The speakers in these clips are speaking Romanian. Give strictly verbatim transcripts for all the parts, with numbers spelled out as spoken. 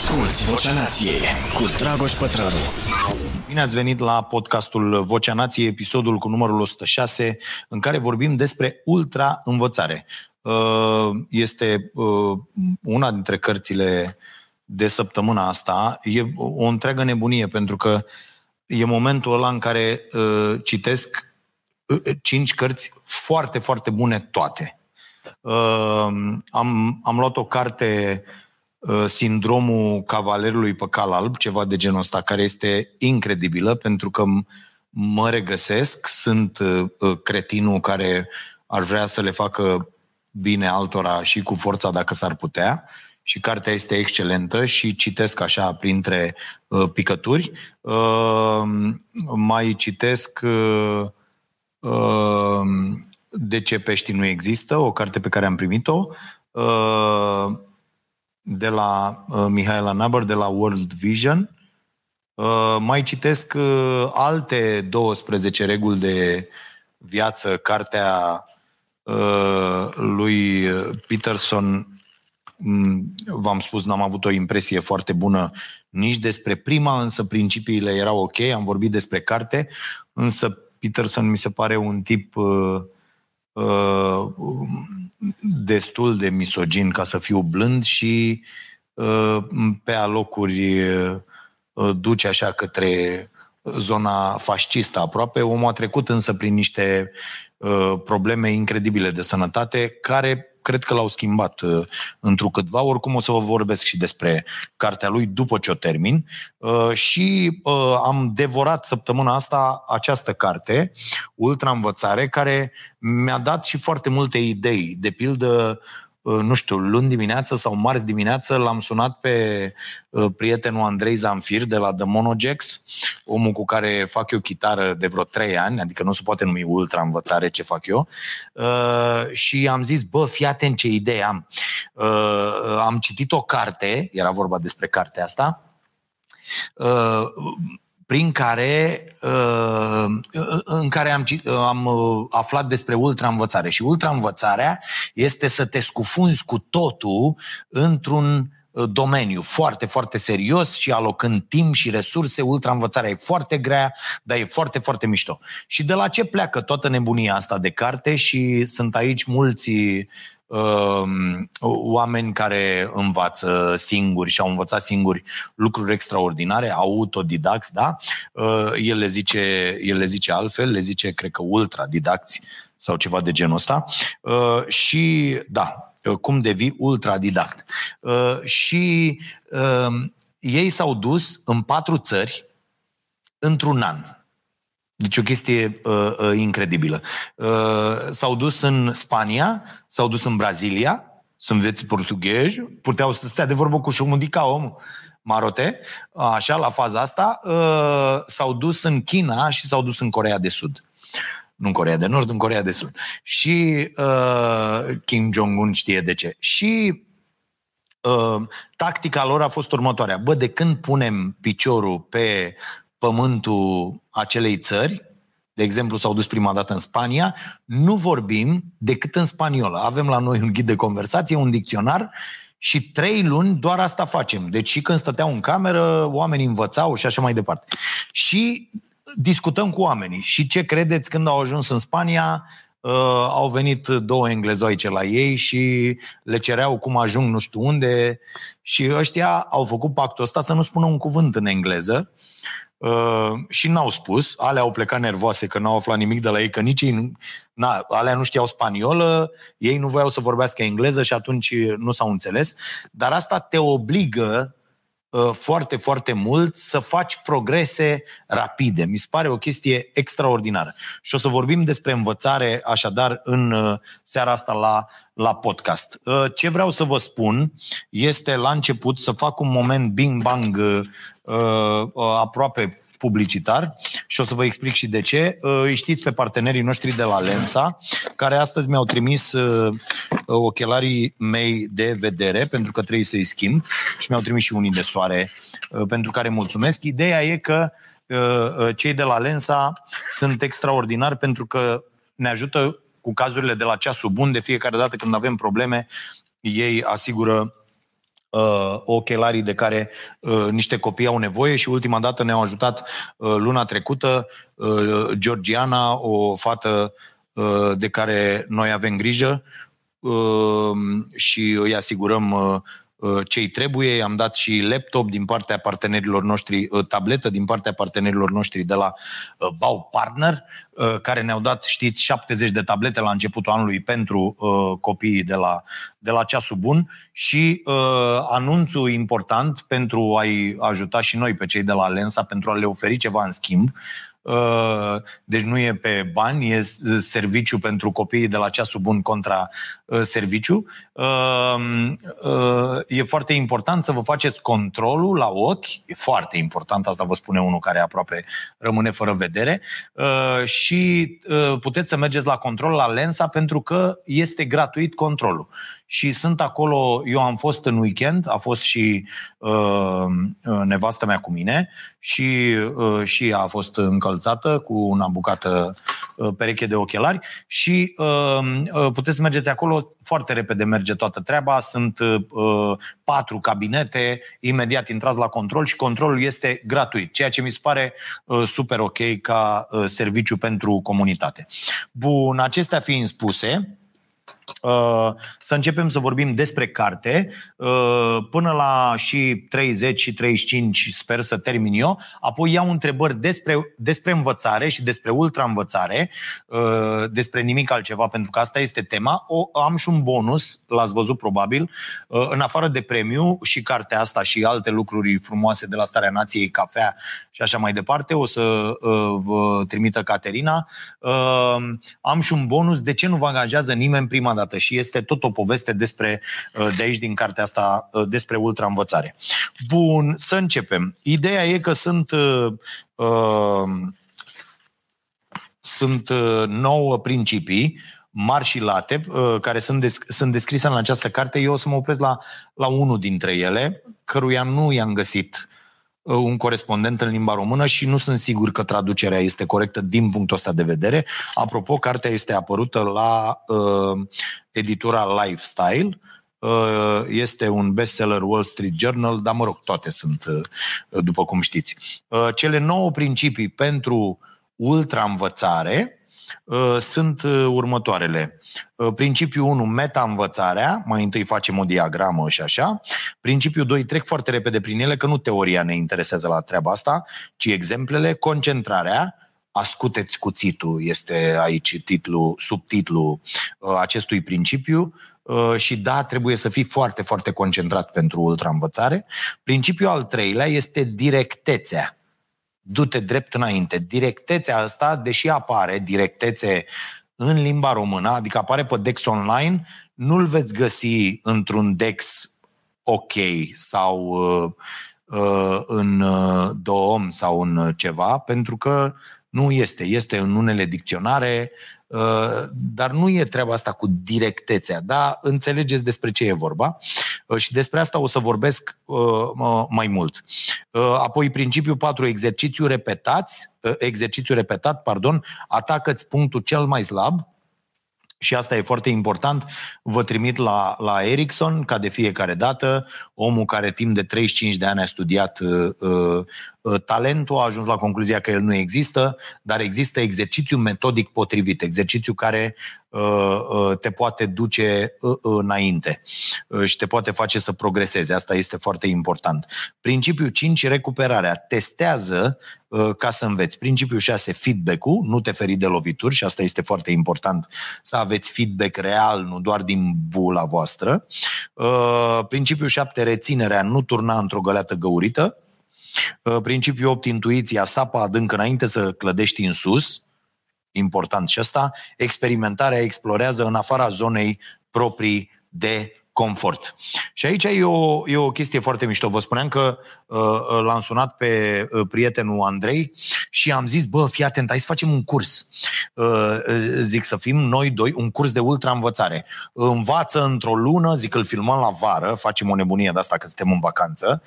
Asculți Vocea Nației cu Dragoș Pătrălu. Bine ați venit la podcastul Vocea Nației, episodul cu numărul o sută șase, în care vorbim despre ultra-învățare. Este una dintre cărțile de săptămâna asta. E o întreagă nebunie, pentru că e momentul ăla în care citesc cinci cărți foarte, foarte bune toate. Am, am luat o carte, Sindromul Cavalerului pe Cal Alb, ceva de genul ăsta, care este incredibilă, pentru că mă regăsesc, sunt cretinul care ar vrea să le facă bine altora și cu forța dacă s-ar putea, și cartea este excelentă și citesc așa printre picături. Mai citesc De ce peștii nu există, o carte pe care am primit-o de la Mihaela Naber, de la World Vision. Mai citesc alte douăsprezece reguli de viață, cartea lui Peterson. V-am spus, n-am avut o impresie foarte bună nici despre prima, însă principiile erau ok, am vorbit despre carte, însă Peterson mi se pare un tip destul de misogin, ca să fiu blând, și pe alocuri duce așa către zona fascistă aproape. Omul a trecut însă prin niște probleme incredibile de sănătate care cred că l-au schimbat întrucâtva. Oricum o să vă vorbesc și despre cartea lui după ce o termin. Și am devorat săptămâna asta această carte, Ultra Învățare, care mi-a dat și foarte multe idei. De pildă, nu știu, luni dimineață sau marți dimineață l-am sunat pe prietenul Andrei Zamfir de la Demonojex, omul cu care fac eu chitară de vreo trei ani, adică nu se poate numi ultra învățare ce fac eu, și am zis, bă, fii atent ce idee am. Am citit o carte, era vorba despre cartea asta, prin care, în care am, am aflat despre ultra-învățare. Și ultra-învățarea este să te scufunzi cu totul într-un domeniu foarte, foarte serios și alocând timp și resurse. Ultra-învățarea e foarte grea, dar e foarte, foarte mișto. Și de la ce pleacă toată nebunia asta de carte? Și sunt aici mulți oameni care învață singuri și au învățat singuri lucruri extraordinare, autodidacți, da? El le zice, el le zice altfel, le zice, cred că, ultradidacți sau ceva de genul ăsta. Și, da, cum devii ultradidact. Și ei s-au dus în patru țări într-un an. Deci o chestie uh, uh, incredibilă. Uh, s-au dus în Spania, s-au dus în Brazilia, să înveți portughezi, puteau să stea de vorbă cu Șumudică, omul marote, așa, la faza asta. Uh, s-au dus în China și s-au dus în Coreea de Sud. Nu în Coreea de Nord, în Coreea de Sud. Și uh, Kim Jong-un știe de ce. Și uh, tactica lor a fost următoarea. Bă, de când punem piciorul pe pământul acelei țări, de exemplu s-au dus prima dată în Spania, nu vorbim decât în spaniolă. Avem la noi un ghid de conversație, un dicționar, și trei luni doar asta facem. Deci și când stăteau în cameră, oamenii învățau și așa mai departe. Și discutăm cu oamenii. Și ce credeți, când au ajuns în Spania, Uh, au venit două englezoice la ei și le cereau cum ajung nu știu unde, și ăștia au făcut pactul ăsta să nu spună un cuvânt în engleză. Uh, și n-au spus, alea au plecat nervoase că n-au aflat nimic de la ei, că nici ei, na, alea nu știau spaniolă, ei nu voiau să vorbească engleză și atunci nu s-au înțeles. Dar asta te obligă uh, foarte, foarte mult să faci progrese rapide. Mi se pare o chestie extraordinară. Și o să vorbim despre învățare, așadar, în uh, seara asta la, la podcast. Uh, ce vreau să vă spun este, la început, să fac un moment bing-bang uh, aproape publicitar, și o să vă explic și de ce. Îi știți pe partenerii noștri de la Lensa, care astăzi mi-au trimis ochelarii mei de vedere, pentru că trebuie să-i schimb, și mi-au trimis și unii de soare, pentru care mulțumesc. Ideea e că cei de la Lensa sunt extraordinari, pentru că ne ajută cu cazurile de la Ceasul Bun. De fiecare dată când avem probleme, ei asigură uh, ochelarii de care uh, niște copii au nevoie și ultima dată ne-au ajutat uh, luna trecută uh, Georgiana, o fată uh, de care noi avem grijă uh, și îi asigurăm uh, ce-i trebuie. I-am dat și laptop din partea partenerilor noștri, tabletă din partea partenerilor noștri de la Bau Partner, care ne-au dat, știți, șaptezeci de tablete la începutul anului pentru copiii de la, de la Ceasul Bun și anunțul important pentru a-i ajuta și noi pe cei de la Lensa, pentru a le oferi ceva în schimb. Deci nu e pe bani, e serviciu pentru copiii de la Ceasul Bun contra serviciu. E foarte important să vă faceți controlul la ochi, e foarte important, asta vă spune unul care aproape rămâne fără vedere, și puteți să mergeți la control la Lensa pentru că este gratuit controlul. Și sunt acolo, eu am fost în weekend, a fost și uh, nevastă mea cu mine și, uh, și ea a fost încălțată cu una bucată uh, pereche de ochelari și uh, puteți să mergeți acolo, foarte repede merge toată treaba, sunt uh, patru cabinete, imediat intrați la control și controlul este gratuit, ceea ce mi se pare uh, super ok ca uh, serviciu pentru comunitate. Bun, acestea fiind spuse, să începem să vorbim despre carte. Până la și treizeci și treizeci și cinci sper să termin eu. Apoi iau întrebări despre, despre învățare și despre ultraînvățare, despre nimic altceva, pentru că asta este tema. O, am și un bonus, l-ați văzut probabil. În afară de premiu și cartea asta și alte lucruri frumoase de la Starea Nației, cafea și așa mai departe, o să vă trimită Caterina. Am și un bonus, de ce nu vă angajează nimeni prima dată, și este tot o poveste despre, de aici din cartea asta, despre ultraînvățare. Bun, să începem. Ideea e că sunt uh, sunt nouă principii mari și late uh, care sunt, des- sunt descrise în această carte. Eu o să mă opresc la, la unul dintre ele, căruia nu i-am găsit un corespondent în limba română și nu sunt sigur că traducerea este corectă din punctul ăsta de vedere. Apropo, cartea este apărută la uh, editura Lifestyle, uh, este un bestseller Wall Street Journal, dar mă rog, toate sunt, uh, după cum știți. Uh, cele nouă principii pentru ultraînvățare uh, sunt uh, următoarele. Principiul unu, meta-învățarea, mai întâi facem o diagramă și așa. Principiul doi, trec foarte repede prin ele, că nu teoria ne interesează la treaba asta, ci exemplele. Concentrarea, ascuteți cuțitul, este aici titlul, subtitlul acestui principiu. Și da, trebuie să fii foarte, foarte concentrat pentru ultraînvățare. Principiul al treilea este directețea. Du-te drept înainte. Directețea asta, deși apare directețe în limba română, adică apare pe Dex Online, nu-l veți găsi într-un Dex OK sau uh, în uh, Doom sau în ceva, pentru că nu este. Este în unele dicționare, uh, dar nu e treaba asta cu directețea, dar înțelegeți despre ce e vorba uh, și despre asta o să vorbesc uh, mai mult. Uh, apoi principiul patru, exercițiu repetați, uh, exercițiu repetat, pardon, atacă-ți punctul cel mai slab. Și asta e foarte important, vă trimit la, la Ericsson, ca de fiecare dată, omul care timp de treizeci și cinci de ani a studiat uh, uh, talentul, a ajuns la concluzia că el nu există, dar există exercițiu metodic potrivit, exercițiu care uh, uh, te poate duce uh, uh, înainte uh, și te poate face să progresezi, asta este foarte important. Principiul cinci, recuperarea, testează ca să înveți. Principiul șase, feedback-ul, nu te feri de lovituri și asta este foarte important, să aveți feedback real, nu doar din bula voastră. Principiul șapte, reținerea, nu turna într-o găleată găurită. Principiul opt, intuiția, sapa adânc înainte să clădești în sus, important și asta. Experimentarea, explorează în afara zonei proprii de confort. Și aici e o, e o chestie foarte mișto. Vă spuneam că uh, l-am sunat pe uh, prietenul Andrei și am zis, bă, fii atent, hai să facem un curs. Uh, zic să fim noi doi, un curs de ultraînvățare. Învață într-o lună, zic îl filmăm la vară, facem o nebunie de asta că suntem în vacanță,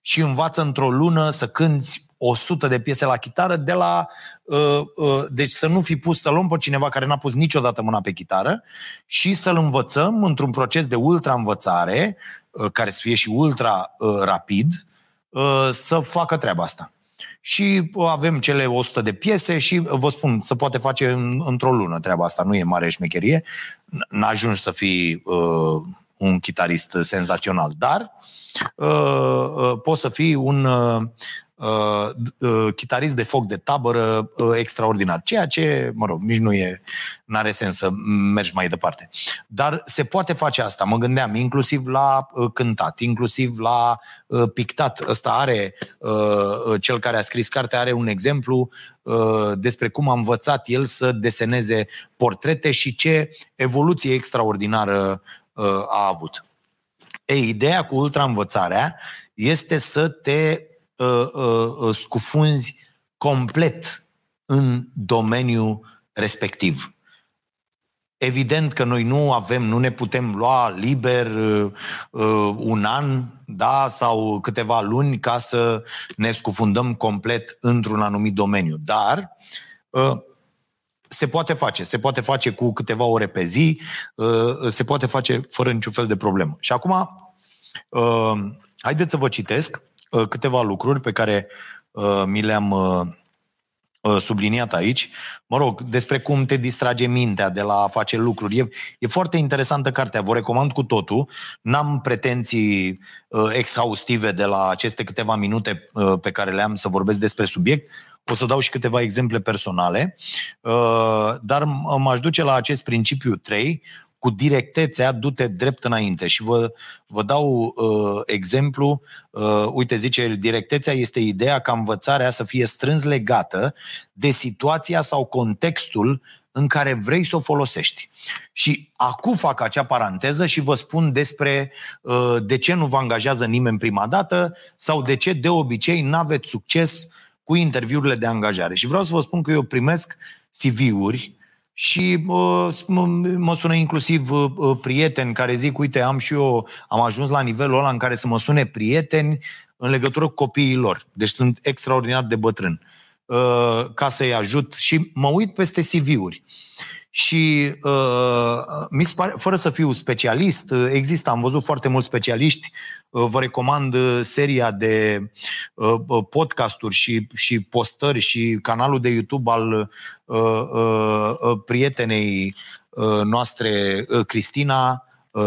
și învață într-o lună să cânți o sută de piese la chitară de la... Uh, uh, deci să nu fi pus, să luăm pe cineva care n-a pus niciodată mâna pe chitară și să-l învățăm într-un proces de ultraînvățare care să fie și ultra rapid, să facă treaba asta. Și avem cele o sută de piese și vă spun, se poate face în, într-o lună treaba asta, nu e mare șmecherie, n-ajungi să fii uh, un chitarist senzațional, dar uh, uh, poți să fii un uh, uh, chitarist de foc de tabără uh, extraordinar, ceea ce, mă rog, nici nu e, n-are sens să mergi mai departe. Dar se poate face asta, mă gândeam, inclusiv la uh, cântat, inclusiv la uh, pictat. Ăsta are, uh, cel care a scris cartea are un exemplu uh, despre cum a învățat el să deseneze portrete și ce evoluție extraordinară uh, a avut. Ei, ideea cu ultraînvățarea este să te uh, uh, scufunzi complet în domeniul respectiv. Evident că noi nu avem, nu ne putem lua liber uh, un an, da, sau câteva luni ca să ne scufundăm complet într-un anumit domeniu, dar uh, se poate face, se poate face cu câteva ore pe zi, uh, se poate face fără niciun fel de problemă. Și acum, uh, haideți să vă citesc uh, câteva lucruri pe care uh, mi le-am... Uh, subliniat aici, mă rog, despre cum te distrage mintea de la a face lucruri. E, e foarte interesantă cartea, vă recomand cu totul. N-am pretenții uh, exhaustive de la aceste câteva minute uh, pe care le am să vorbesc despre subiect. O să dau și câteva exemple personale, uh, dar m-aș duce la acest principiu trei, cu directețea, du-te drept înainte. Și vă, vă dau uh, exemplu, uh, uite, zice el, directețea este ideea ca învățarea să fie strâns legată de situația sau contextul în care vrei să o folosești. Și acum fac acea paranteză și vă spun despre uh, de ce nu vă angajează nimeni prima dată sau de ce de obicei n-aveți succes cu interviurile de angajare. Și vreau să vă spun că eu primesc C V-uri și uh, mă sună inclusiv uh, prieteni care zic, uite, am și eu, am ajuns la nivelul ăla în care să mă sune prieteni în legătură cu copiii lor. Deci sunt extraordinar de bătrân. Uh, ca să-i ajut și mă uit peste C V-uri. Și uh, mi se pare, fără să fiu specialist, există, am văzut foarte mulți specialiști, uh, vă recomand seria de uh, podcasturi și, și postări și canalul de YouTube al uh, uh, prietenei uh, noastre, uh, Cristina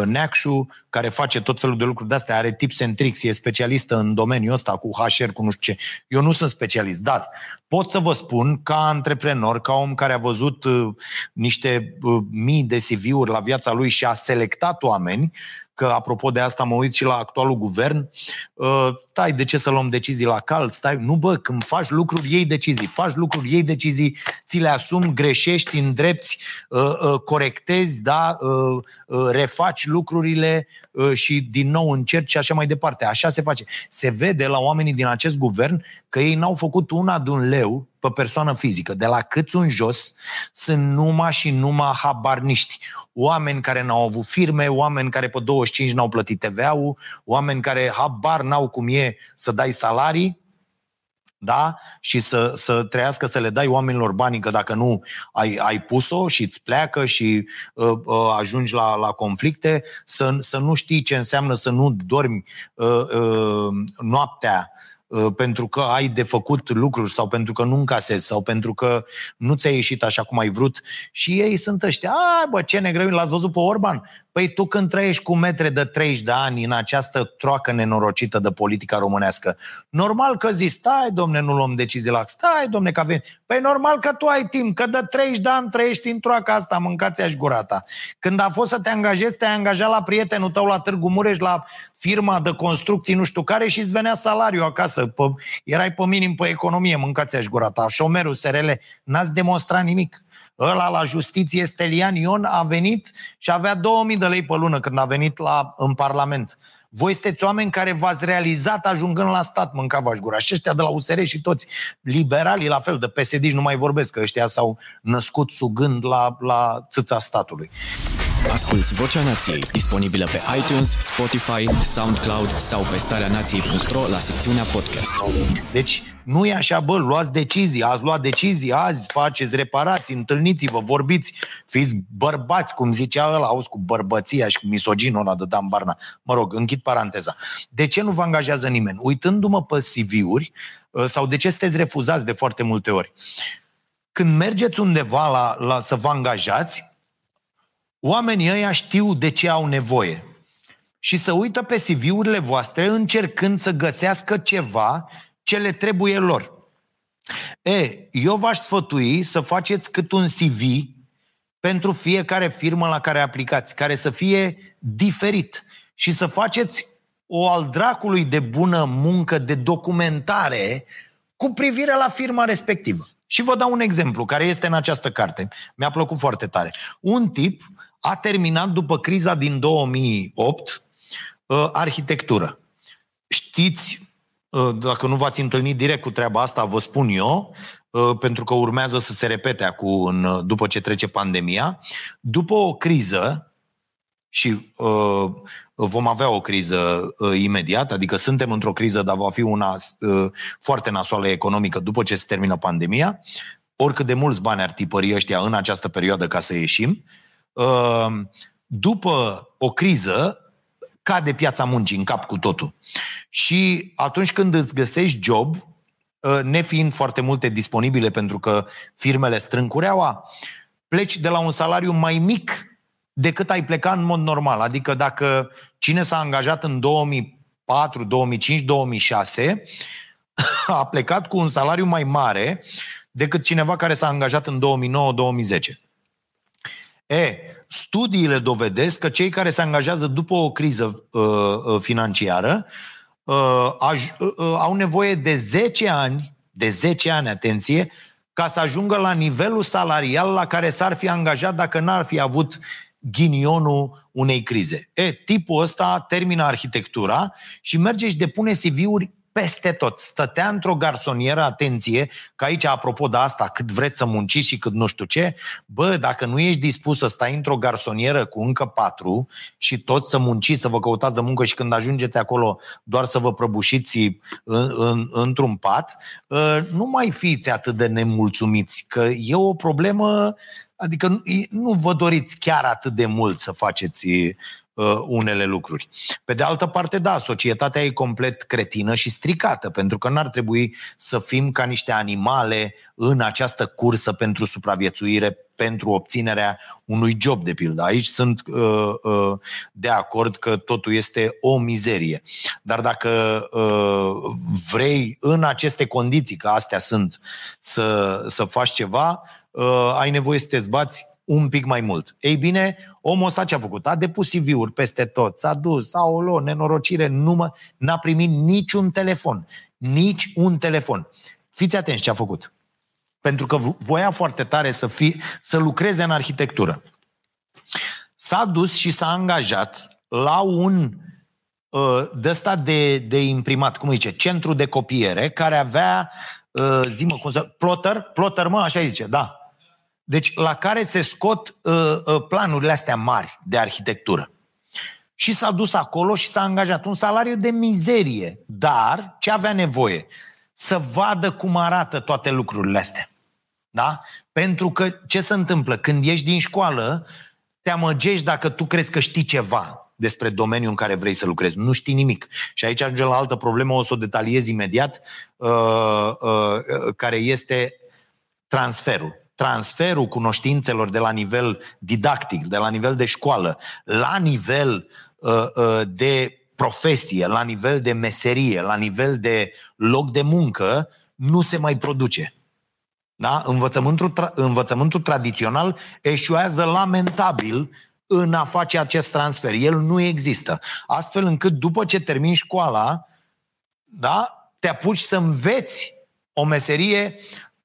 Neacșu, care face tot felul de lucruri de astea, are tips and tricks, e specialistă în domeniul ăsta cu H R, cu nu știu ce. Eu nu sunt specialist, dar pot să vă spun ca antreprenor, ca om care a văzut uh, niște uh, mii de C V-uri la viața lui și a selectat oameni, că apropo de asta mă uit și la actualul guvern, uh, stai, de ce să luăm decizii la cald, stai, nu bă, când faci lucruri, iei decizii, faci lucruri, iei decizii, ți le asumi, greșești, îndrepți, uh, uh, corectezi, da, uh, uh, refaci lucrurile uh, și din nou încerci și așa mai departe. Așa se face. Se vede la oamenii din acest guvern că ei n-au făcut una de un leu pe persoană fizică. De la câți un jos sunt numai și numai habarniști. Oameni care n-au avut firme, oameni care pe douăzeci și cinci n-au plătit T V A-ul, oameni care habar n-au cum e să dai salarii, da? Și să, să trăiască, să le dai oamenilor banii, că dacă nu ai, ai pus-o și îți pleacă și uh, uh, ajungi la, la conflicte, să, să nu știi ce înseamnă să nu dormi uh, uh, noaptea pentru că ai de făcut lucruri sau pentru că nu încasezi sau pentru că nu ți-a ieșit așa cum ai vrut. Și ei sunt ăștia, a, bă, ce ne greu, l-ați văzut pe Orban? Păi tu când trăiești cu metre de treizeci de ani în această troacă nenorocită de politica românească, normal că zici, stai, domne, nu luăm decizii la... Stai, domne, că avem... Păi normal că tu ai timp, că de treizeci de ani trăiești în troaca asta, mâncați-a și gura ta. Când a fost să te angajezi, te-ai angajat la prietenul tău la Târgu Mureș, la firma de construcții, nu știu care, și îți venea salariul acasă. Pe... Erai pe minim pe economie, mâncați-a și gura ta. Șomerul S R L, n-ați demonstrat nimic. Ăla la justiție, Stelian Ion, a venit și avea două mii de lei pe lună când a venit la, în Parlament. Voi sunteți oameni care v-ați realizat ajungând la stat, mâncava-și gura. Și ăștia de la U S R și toți liberalii, la fel, de P S D nu mai vorbesc, că ăștia s-au născut sugând la, la țâța statului. Asculți Vocea Nației, disponibilă pe iTunes, Spotify, SoundCloud sau pe starea nației punct ro la secțiunea podcast. Deci, Nu e așa, bă, luați decizii, ați luat decizii, azi faceți reparații, întâlniți-vă, vorbiți, fiți bărbați, cum zicea ăla, auzi, cu bărbăția și cu misoginul ăla de Dan Barna. Mă rog, închid paranteza. De ce nu vă angajează nimeni? Uitându-mă pe C V-uri, sau de ce sunteți refuzați de foarte multe ori? Când mergeți undeva la, la să vă angajați, oamenii ăia știu de ce au nevoie. Și se uită pe C V-urile voastre încercând să găsească ceva ce le trebuie lor. E, eu v-aș sfătui să faceți cât un C V pentru fiecare firmă la care aplicați, care să fie diferit. Și să faceți o al dracului de bună muncă de documentare cu privire la firma respectivă. Și vă dau un exemplu care este în această carte. Mi-a plăcut foarte tare. Un tip a terminat după criza din două mii opt arhitectură. Știți, dacă nu v-ați întâlnit direct cu treaba asta, vă spun eu, pentru că urmează să se repete acum, după ce trece pandemia, după o criză, și vom avea o criză imediat, adică suntem într-o criză, dar va fi una foarte nasoală economică după ce se termină pandemia, oricât de mulți bani ar tipări ăștia în această perioadă ca să ieșim, după o criză cade piața muncii în cap cu totul. Și atunci când îți găsești job, nefiind foarte multe disponibile pentru că firmele strâng cureaua, pleci de la un salariu mai mic decât ai pleca în mod normal. Adică dacă cine s-a angajat în două mii patru, două mii cinci, două mii șase a plecat cu un salariu mai mare decât cineva care s-a angajat în două mii nouă două mii zece. E, studiile dovedesc că cei care se angajează după o criză uh, financiară uh, aj- uh, au nevoie de zece ani, de zece ani, atenție, ca să ajungă la nivelul salarial la care s-ar fi angajat dacă n-ar fi avut ghinionul unei crize. E, tipul ăsta termină arhitectura și merge și depune C V-uri peste tot. Stătea într-o garsonieră, atenție, că aici, apropo de asta, cât vreți să munciți și cât nu știu ce, bă, dacă nu ești dispus să stai într-o garsonieră cu încă patru și toți să munciți, să vă căutați de muncă și când ajungeți acolo doar să vă prăbușiți în, în, într-un pat, nu mai fiți atât de nemulțumiți, că e o problemă, adică nu, nu vă doriți chiar atât de mult să faceți unele lucruri. Pe de altă parte, da, societatea e complet cretină și stricată, pentru că n-ar trebui să fim ca niște animale în această cursă pentru supraviețuire, pentru obținerea unui job, de pildă. Aici sunt uh, uh, de acord că totul este o mizerie. Dar dacă uh, vrei în aceste condiții, că astea sunt, să, să faci ceva, uh, ai nevoie să te zbați un pic mai mult. Ei bine, omul ăsta ce a făcut? A depus C V-uri peste tot, s-a dus, a o luat, nenorocire, nu mă, n-a primit niciun telefon. Nici un telefon. Fiți atenți ce a făcut. Pentru că voia foarte tare să, fi, să lucreze în arhitectură. S-a dus și s-a angajat la un de ăsta de, de imprimat, cum zice, centru de copiere, care avea, zi-mă, cum să, plotter, plotter mă, așa zice, da. Deci la care se scot uh, planurile astea mari de arhitectură. Și s-a dus acolo și s-a angajat. Un salariu de mizerie, dar ce avea nevoie? Să vadă cum arată toate lucrurile astea. Da? Pentru că ce se întâmplă? Când ieși din școală, te amăgești dacă tu crezi că știi ceva despre domeniul în care vrei să lucrezi. Nu știi nimic. Și aici ajungem la altă problemă, o să o detaliez imediat, uh, uh, care este transferul. Transferul cunoștințelor de la nivel didactic, de la nivel de școală, la nivel uh, uh, de profesie, la nivel de meserie, la nivel de loc de muncă, nu se mai produce. Da? Învățământul, tra- învățământul tradițional eșuează lamentabil în a face acest transfer. El nu există. Astfel încât după ce termini școala, da, te apuci să înveți o meserie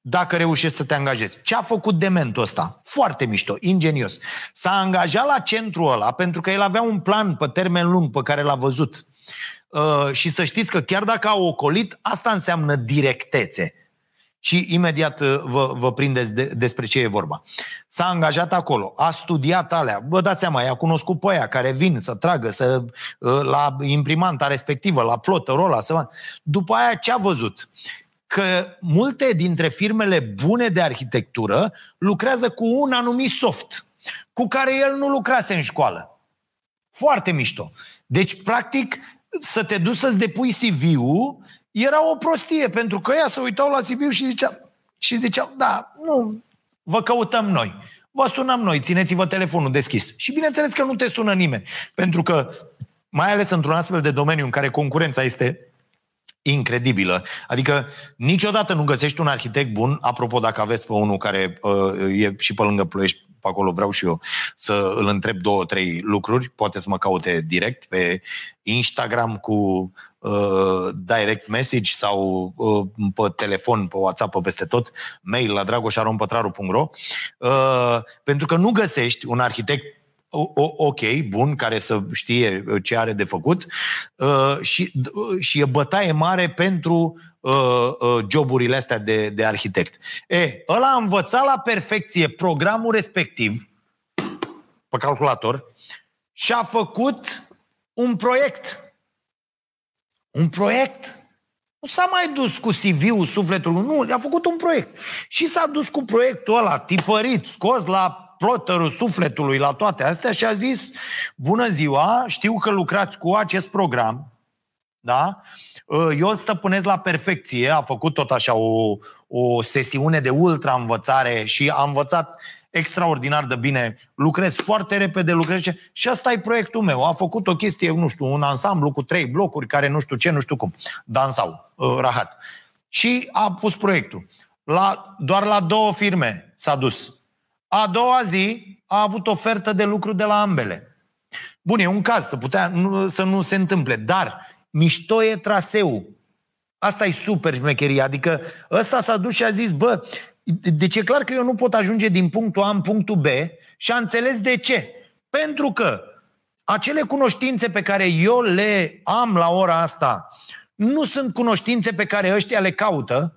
dacă reușești să te angajezi. Ce a făcut dementul ăsta? Foarte mișto, ingenios. S-a angajat la centrul ăla pentru că el avea un plan pe termen lung pe care l-a văzut. Uh, și să știți că chiar dacă a ocolit, asta înseamnă directețe. Și imediat uh, vă, vă prindeți de, despre ce e vorba. S-a angajat acolo, a studiat alea. Bă, dați seama, i-a cunoscut pe aia care vin să tragă să, uh, la imprimanta respectivă, la plotter ăla. Să... După aia ce a văzut? că multe dintre firmele bune de arhitectură lucrează cu un anumit soft, cu care el nu lucrase în școală. Foarte mișto. Deci, practic, să te duci să-ți depui C V-ul era o prostie, pentru că ea se uitau la C V-ul și zicea, și ziceau, da, nu, vă căutăm noi, vă sunăm noi, țineți-vă telefonul deschis. Și bineînțeles că nu te sună nimeni, pentru că, mai ales într-un astfel de domeniu în care concurența este incredibilă. Adică niciodată nu găsești un arhitect bun, apropo, dacă aveți pe unul care uh, e și pe lângă Ploiești, pe acolo vreau și eu să îl întreb două, trei lucruri, poate să mă caute direct pe Instagram cu uh, direct message sau uh, pe telefon, pe WhatsApp, pe peste tot, mail la dragoș arond pătraru punct ro, uh, pentru că nu găsești un arhitect ok, bun, care să știe ce are de făcut uh, și, uh, și e bătaie mare pentru uh, uh, joburile astea de, de arhitect. E, ăla a învățat la perfecție programul respectiv pe calculator și a făcut un proiect. Un proiect. Nu s-a mai dus cu C V-ul, sufletul, nu, a făcut un proiect. Și s-a dus cu proiectul ăla tipărit, scos la plotterul sufletului, la toate astea, și a zis, bună ziua, știu că lucrați cu acest program, da? Eu îl stăpânesc la perfecție, a făcut tot așa o, o sesiune de ultra învățare și a învățat extraordinar de bine, lucrez foarte repede, lucrez și asta e proiectul meu, a făcut o chestie, nu știu, un ansamblu cu trei blocuri care nu știu ce, nu știu cum, dansau, rahat. Și a pus proiectul. La, doar la două firme s-a dus. A doua zi a avut ofertă de lucru de la ambele. Bun, e un caz, să, putea, nu, să nu se întâmple, dar mișto e traseul. Asta e super șmecherie, adică ăsta s-a dus și a zis, bă, deci e clar că eu nu pot ajunge din punctul A în punctul B și a înțeles de ce. Pentru că acele cunoștințe pe care eu le am la ora asta nu sunt cunoștințe pe care ăștia le caută.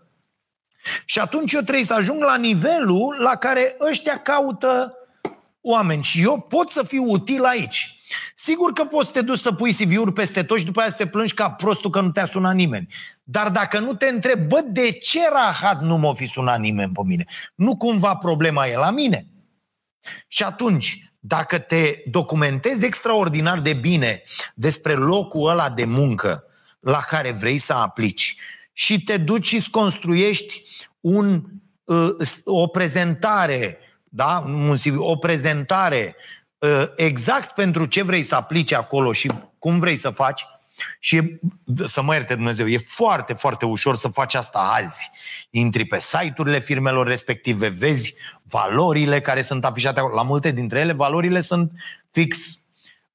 Și atunci eu trebuie să ajung la nivelul la care ăștia caută oameni și eu pot să fiu util aici. Sigur că poți să te duci să pui C V-uri peste tot și după aceea să te plângi ca prostul că nu te-a sunat nimeni. Dar dacă nu te întrebi, bă, de ce rahat nu m-a fi sunat nimeni pe mine? Nu cumva problema e la mine. Și atunci, dacă te documentezi extraordinar de bine despre locul ăla de muncă la care vrei să aplici și te duci și îți construiești un, o prezentare, da? o prezentare exact pentru ce vrei să aplici acolo și cum vrei să faci. Și să mă ierte Dumnezeu, e foarte, foarte ușor să faci asta azi. Intri pe site-urile firmelor respective, vezi valorile care sunt afișate acolo. La multe dintre ele, valorile sunt fix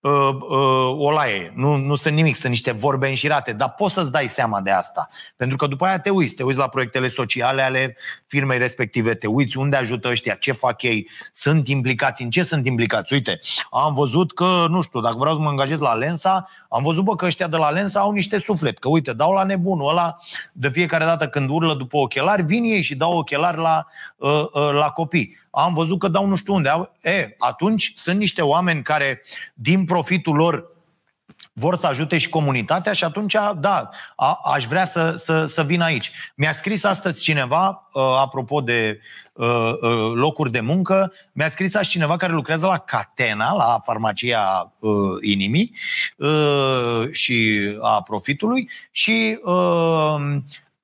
Uh, uh, olaie, nu, nu sunt nimic, sunt niște vorbe înșirate, dar poți să-ți dai seama de asta, pentru că după aia te uiți, te uiți la proiectele sociale ale firmei respective, te uiți unde ajută ăștia, ce fac ei, sunt implicați, în ce sunt implicați. Uite, am văzut că, nu știu, dacă vreau să mă angajez la Lensa, am văzut bă, că ăștia de la Lensa au niște suflet, că uite, dau la nebunul ăla, de fiecare dată când urlă după ochelari, vin ei și dau ochelari la, uh, uh, la copii. Am văzut că dau nu știu unde. E, atunci sunt niște oameni care din profitul lor vor să ajute și comunitatea și atunci, da, a, aș vrea să, să, să vin aici. Mi-a scris astăzi cineva, apropo de locuri de muncă, mi-a scris astăzi cineva care lucrează la Catena, la farmacia inimii și a profitului și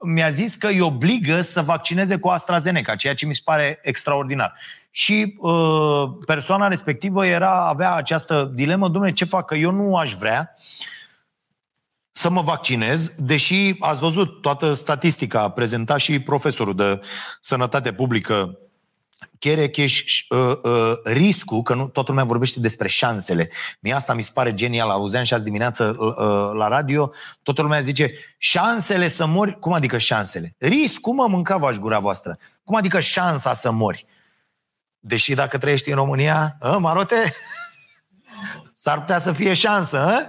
mi-a zis că îi obligă să vaccineze cu AstraZeneca, ceea ce mi se pare extraordinar. Și uh, persoana respectivă era, avea această dilemă, dom'le, ce fac, că eu nu aș vrea să mă vaccinez, deși ați văzut toată statistica, a prezentat și profesorul de sănătate publică Cherecheș, uh, uh, riscul, că nu, toată lumea vorbește despre șansele. Mie asta mi se pare genial, auzeam și azi dimineață uh, uh, la radio, toată lumea zice, șansele să mori, cum adică șansele? Riscul, mă, mâncava-și gura voastră. Cum adică șansa să mori? Deși dacă trăiești în România, hă, marote, s-ar putea să fie șansă, hă?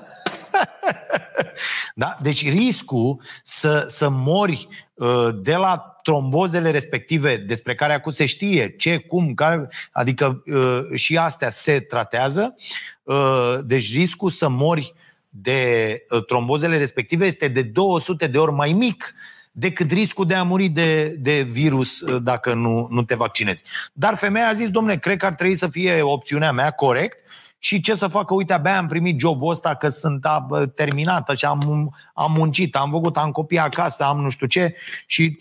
Da? Deci riscul să, să mori uh, de la trombozele respective despre care acum se știe ce, cum, care, adică uh, și astea se tratează, uh, deci riscul să mori de uh, trombozele respective este de două sute de ori mai mic decât riscul de a muri de, de virus dacă nu, nu te vaccinezi. Dar femeia a zis, dom'le, cred că ar trebui să fie opțiunea mea, corect, și ce să facă, uite, abia am primit jobul ăsta, că sunt terminată și am, am muncit, am făcut, am copii acasă, am nu știu ce și,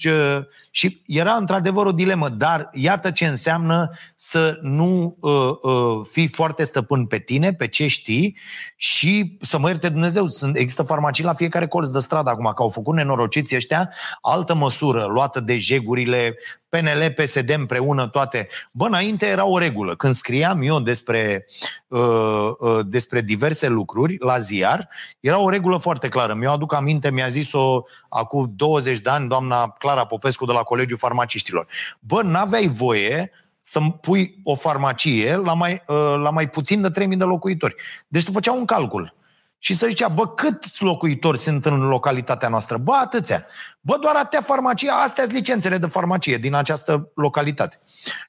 și era într-adevăr o dilemă, dar iată ce înseamnă să nu uh, uh, fii foarte stăpân pe tine, pe ce știi și să mă ierte Dumnezeu, există farmacii la fiecare colț de stradă acum, că au făcut nenorociți ăștia, altă măsură luată de jegurile P N L, P S D împreună toate. Bă, înainte era o regulă. Când scriam eu despre, uh, uh, despre diverse lucruri la ziar, era o regulă foarte clară. Mi-o aduc aminte, mi-a zis-o acum douăzeci de ani doamna Clara Popescu de la Colegiul Farmaciștilor. Bă, n-aveai voie să-mi pui o farmacie la mai, uh, la mai puțin de trei mii de locuitori. Deci se făcea un calcul. Și să zicea, bă, câți locuitori sunt în localitatea noastră? Bă, atâția. Bă, doar atâtea farmacie, astea sunt licențele de farmacie din această localitate.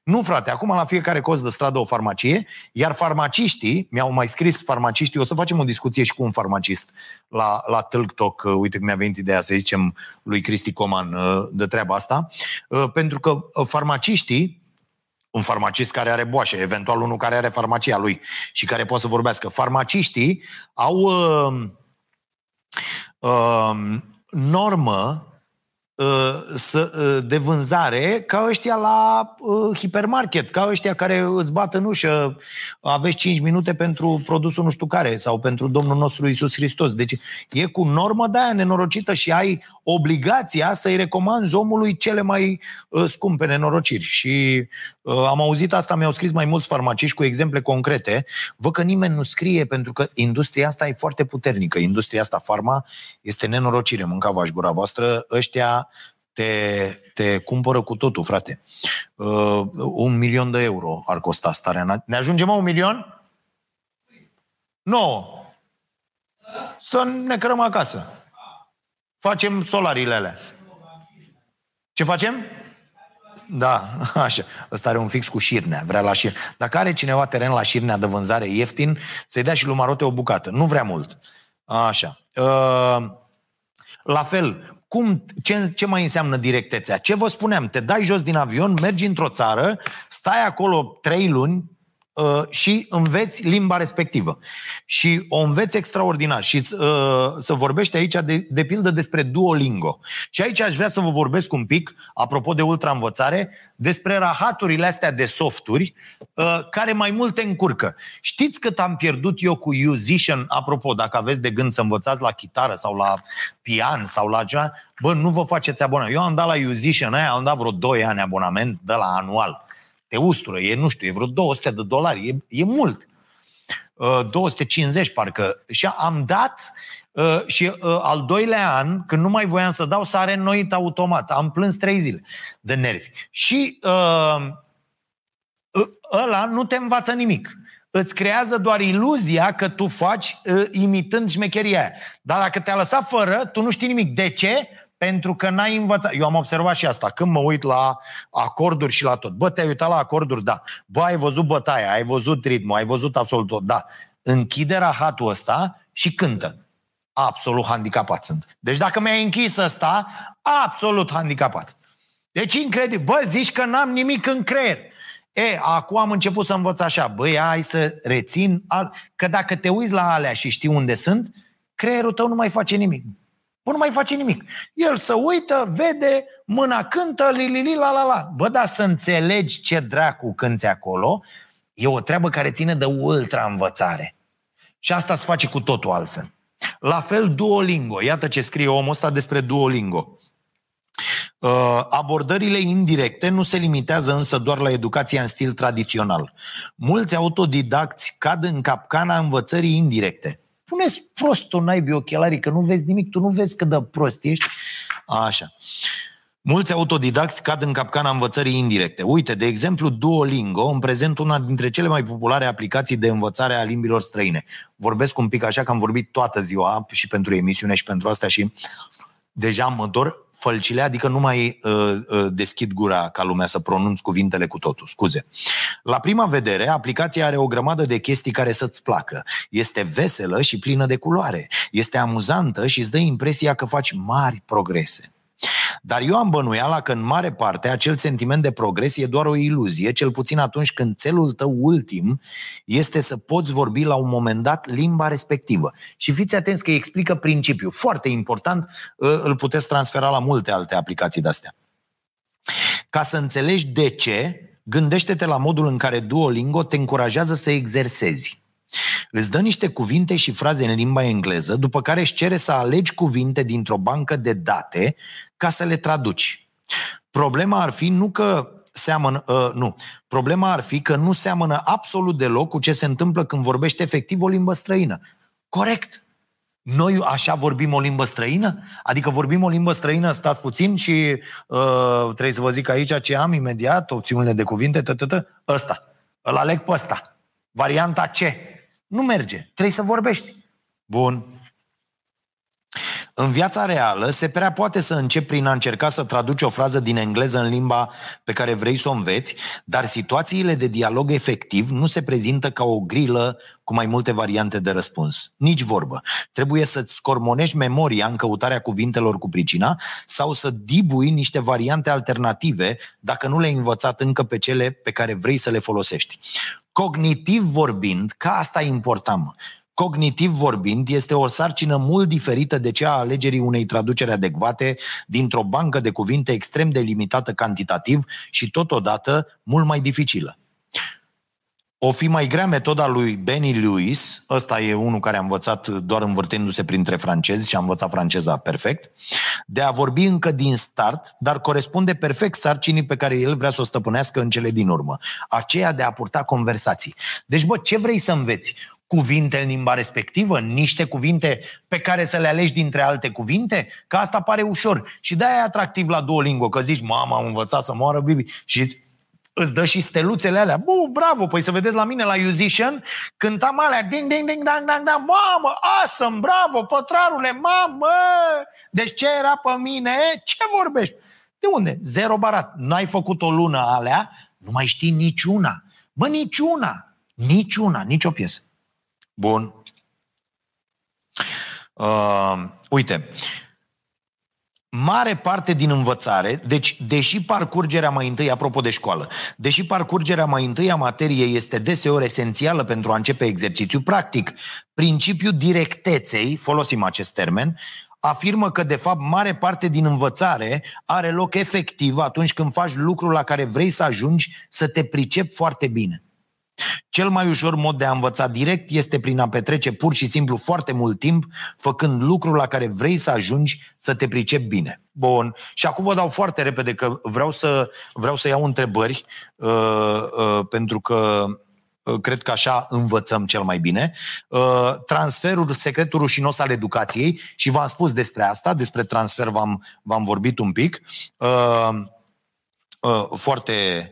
Nu, frate, acum la fiecare colț de stradă o farmacie, iar farmaciștii, mi-au mai scris farmaciștii, o să facem o discuție și cu un farmacist la, la TikTok, uite că mi-a venit ideea să zicem lui Cristi Coman de treaba asta, pentru că farmaciștii, un farmacist care are boașe, eventual unul care are farmacia lui și care poate să vorbească. Farmaciștii au uh, uh, normă uh, să, uh, de vânzare ca ăștia la uh, hipermarket, ca ăștia care îți bat în ușă, aveți cinci minute pentru produsul nu știu care sau pentru Domnul nostru Iisus Hristos. Deci e cu normă de aia nenorocită și ai obligația să-i recomanzi omului cele mai uh, scumpe nenorociri. Și uh, am auzit asta, mi-au scris mai mulți farmaciști cu exemple concrete. Văd că nimeni nu scrie pentru că industria asta e foarte puternică. Industria asta, farma, este nenorocire. Mâncava-și gura voastră, ăștia te, te cumpără cu totul, frate. Uh, un milion de euro ar costa starea. Ne ajungem la un milion? Nouă. Să ne cărăm acasă. Facem solarile alea. Ce facem? Da, așa. Ăsta are un fix cu Șirnea, vrea la Șirnea. Dacă are cineva teren la Șirnea de vânzare ieftin, să-i dea și lui Marote o bucată. Nu vrea mult. Așa. La fel, cum, ce, ce mai înseamnă directețea? Ce vă spuneam? Te dai jos din avion, mergi într-o țară, stai acolo trei luni, și înveți limba respectivă. Și o înveți extraordinar. Și uh, să vorbești aici de, de pildă despre Duolingo. Și aici aș vrea să vă vorbesc un pic, apropo de ultraînvățare, despre rahaturile astea de softuri uh, care mai mult te încurcă. Știți cât am pierdut eu cu Yousician? Apropo, dacă aveți de gând să învățați la chitară sau la pian sau la ceva, bă, nu vă faceți abonament. Eu am dat la Yousician aia, am dat vreo doi ani abonament de la anual. Te ustură, e, nu știu, e vreo două sute de dolari, e, e mult. două sute cincizeci parcă. Și am dat uh, și uh, al doilea an, când nu mai voiam să dau, s-a reînnoit automat. Am plâns trei zile de nervi. Și uh, ăla nu te învață nimic. Îți creează doar iluzia că tu faci uh, imitând șmecheria aia. Dar dacă te-a lăsat fără, tu nu știi nimic. De ce? Pentru că n-ai învățat. Eu am observat și asta. Când mă uit la acorduri și la tot. Bă, te-ai uitat la acorduri? Da. Bă, ai văzut bătaia, ai văzut ritmul, ai văzut absolut tot. Da. Închide rahatul ăsta și cântă. Absolut handicapat sunt. Deci dacă mi-ai închis ăsta, absolut handicapat. Deci incredibil. Bă, zici că n-am nimic în creier. E, acum am început să învăț așa. Băi, hai să rețin. Al... Că dacă te uiți la alea și știi unde sunt, creierul tău nu mai face nimic. Bă, nu mai face nimic. El se uită, vede, mâna cântă, li, li, li, la, la, la. Bă, dar să înțelegi ce dracu cânți acolo, e o treabă care ține de ultra-învățare. Și asta se face cu totul altfel. La fel Duolingo. Iată ce scrie omul ăsta despre Duolingo. Uh, abordările indirecte nu se limitează însă doar la educația în stil tradițional. Mulți autodidacți cad în capcana învățării indirecte. Puneți prost o naibii ochelarii, că nu vezi nimic, tu nu vezi cât de prost ești. Așa. Mulți autodidacți cad în capcana învățării indirecte. Uite, de exemplu, Duolingo, în prezent una dintre cele mai populare aplicații de învățare a limbilor străine. Vorbesc un pic așa că am vorbit toată ziua și pentru emisiune și pentru astea și deja mă dor fălcile, adică nu mai uh, uh, deschid gura ca lumea să pronunț cuvintele cu totul, scuze. La prima vedere, aplicația are o grămadă de chestii care să-ți placă. Este veselă și plină de culoare. Este amuzantă și îți dă impresia că faci mari progrese. Dar eu am bănuiala că în mare parte acel sentiment de progres e doar o iluzie, cel puțin atunci când țelul tău ultim este să poți vorbi la un moment dat limba respectivă. Și fiți atenți că explică principiul, foarte important, îl puteți transfera la multe alte aplicații de-astea. Ca să înțelegi de ce, gândește-te la modul în care Duolingo te încurajează să exersezi. Îți dă niște cuvinte și fraze în limba engleză, după care îți cere să alegi cuvinte dintr-o bancă de date ca să le traduci. Problema ar fi nu că seamănă, uh, nu. Problema ar fi că nu seamănă absolut deloc cu ce se întâmplă când vorbești efectiv o limbă străină. Corect. Noi așa vorbim o limbă străină? Adică vorbim o limbă străină, stați puțin și uh, trebuie să vă zic aici ce am imediat, opțiunile de cuvinte, tă, tă, tă, ăsta. Îl aleg pe ăsta. Varianta C. Nu merge. Trebuie să vorbești. Bun. În viața reală se prea poate să începi prin a încerca să traduci o frază din engleză în limba pe care vrei să o înveți, dar situațiile de dialog efectiv nu se prezintă ca o grilă cu mai multe variante de răspuns. Nici vorbă. Trebuie să-ți scormonești memoria în căutarea cuvintelor cu pricina sau să dibui niște variante alternative dacă nu le-ai învățat încă pe cele pe care vrei să le folosești. Cognitiv vorbind, ca asta e important, mă. Cognitiv vorbind, este o sarcină mult diferită de cea a alegerii unei traduceri adecvate dintr-o bancă de cuvinte extrem de limitată cantitativ și totodată mult mai dificilă. O fi mai grea metoda lui Benny Lewis, ăsta e unul care a învățat doar învârtindu-se printre francezi și a învățat franceza perfect, de a vorbi încă din start, dar corespunde perfect sarcinii pe care el vrea să o stăpânească în cele din urmă, aceea de a purta conversații. Deci, bă, ce vrei să înveți? Cuvinte în limba respectivă, niște cuvinte pe care să le alegi dintre alte cuvinte, că asta pare ușor. Și de-aia e atractiv la Duolingo, că zici, mama, am învățat să moară Bibi. Și îți dă și steluțele alea. Bu, bravo, păi să vedeți la mine la Yousician, cântam alea, ding, ding, ding, dang, dang, dang, mamă, awesome, bravo, pătrarule, mamă! Deci ce era pe mine? Ce vorbești? De unde? Zero barat. N-ai făcut o lună alea, nu mai știi niciuna. Bă, niciuna, niciuna, nicio piesă. Bun. Uh, uite, mare parte din învățare, deci deși parcurgerea mai întâi, apropo de școală, deși parcurgerea mai întâi a materiei este deseori esențială pentru a începe exercițiul practic, principiul directeței, folosim acest termen, afirmă că de fapt mare parte din învățare are loc efectiv atunci când faci lucrul la care vrei să ajungi să te pricepi foarte bine. Cel mai ușor mod de a învăța direct este prin a petrece pur și simplu foarte mult timp făcând lucrul la care vrei să ajungi să te pricepi bine. Bun. Și acum vă dau foarte repede că vreau să, vreau să iau întrebări uh, uh, pentru că uh, cred că așa învățăm cel mai bine. Uh, transferul, secretul rușinos al educației, și v-am spus despre asta, despre transfer v-am, v-am vorbit un pic. Uh, uh, foarte...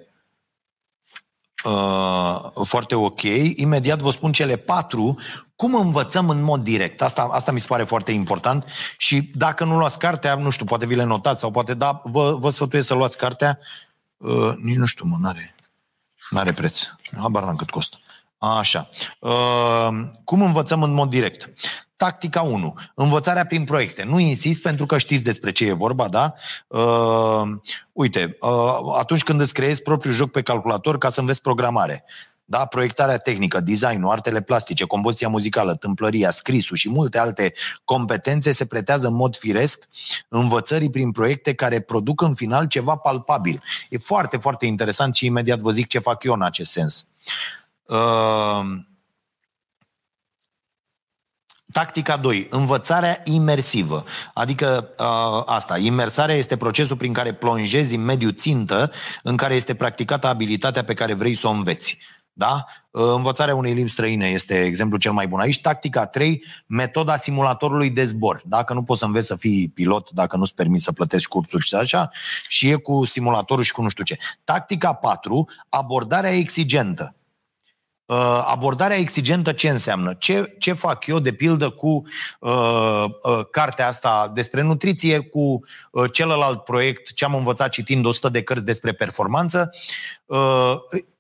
Uh, foarte ok. Imediat vă spun cele patru, cum învățăm în mod direct. Asta, asta mi se pare foarte important și dacă nu luați cartea, nu știu, poate vi le notați sau poate, da, vă, vă sfătuiesc să luați cartea. Uh, nici nu știu, mă, n-are, n-are preț. Habar n-am cât costă. Așa. Uh, cum învățăm în mod direct? Tactica unu. Învățarea prin proiecte. Nu insist pentru că știți despre ce e vorba, da? Uh, uite, uh, atunci când îți creezi propriul joc pe calculator ca să înveți programare, da? Proiectarea tehnică, design-ul, artele plastice, compoziția muzicală, tâmplăria, scrisul și multe alte competențe se pretează în mod firesc învățării prin proiecte care produc în final ceva palpabil. E foarte, foarte interesant și imediat vă zic ce fac eu în acest sens. Uh, Tactica doi. Învățarea imersivă. Adică ă, asta, imersarea este procesul prin care plonjezi în mediul țintă în care este practicată abilitatea pe care vrei să o înveți. Da? Învățarea unei limbi străine este exemplul cel mai bun aici. Tactica trei. Metoda simulatorului de zbor. Dacă nu poți să înveți să fii pilot, dacă nu-ți permiți să plătești cursuri și așa, și e cu simulatorul și cu nu știu ce. Tactica patru. Abordarea exigentă. Uh, abordarea exigentă ce înseamnă? Ce, ce fac eu, de pildă, cu uh, uh, cartea asta despre nutriție, cu uh, celălalt proiect, ce am învățat citind o sută de cărți despre performanță, uh,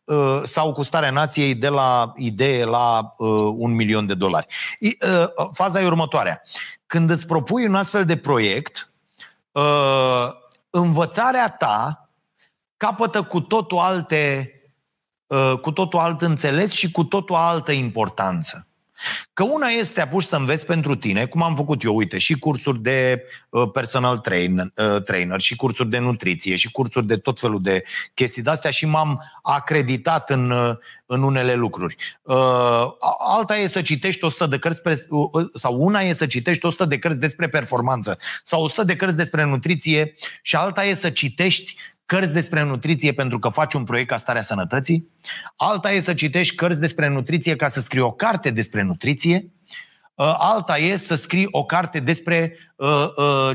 uh, sau cu Starea Nației de la idee la uh, un milion de dolari. I, uh, faza e următoarea. Când îți propui un astfel de proiect, uh, învățarea ta capătă cu totul alte, cu totul alt înțeles și cu totul altă importanță. Că una este apuși să înveți pentru tine, cum am făcut eu, uite, și cursuri de personal trainer, și cursuri de nutriție, și cursuri de tot felul de chestii de-astea și m-am acreditat în, în unele lucruri. Alta e să citești o sută de cărți, sau una e să citești o sută de cărți despre performanță, sau o sută de cărți despre nutriție, și alta e să citești cărți despre nutriție pentru că faci un proiect ca Starea Sănătății, alta e să citești cărți despre nutriție ca să scrii o carte despre nutriție, alta e să scrii o carte despre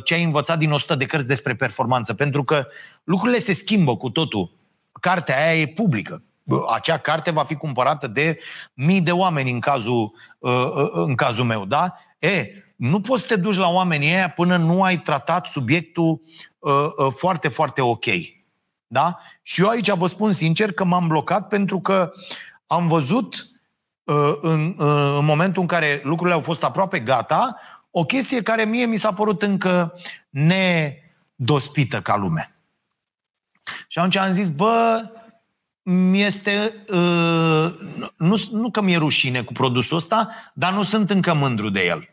ce ai învățat din o sută de cărți despre performanță, pentru că lucrurile se schimbă cu totul. Cartea aia e publică. Acea carte va fi cumpărată de mii de oameni în cazul, în cazul meu, da? E... Nu poți să te duci la oamenii ăia până nu ai tratat subiectul uh, uh, foarte, foarte ok. Da? Și eu aici vă spun sincer că m-am blocat pentru că am văzut uh, în, uh, în momentul în care lucrurile au fost aproape gata, o chestie care mie mi s-a părut încă nedospită ca lume. Și atunci am zis, bă, mi-este, uh, nu, nu că mi-e rușine cu produsul ăsta, dar nu sunt încă mândru de el.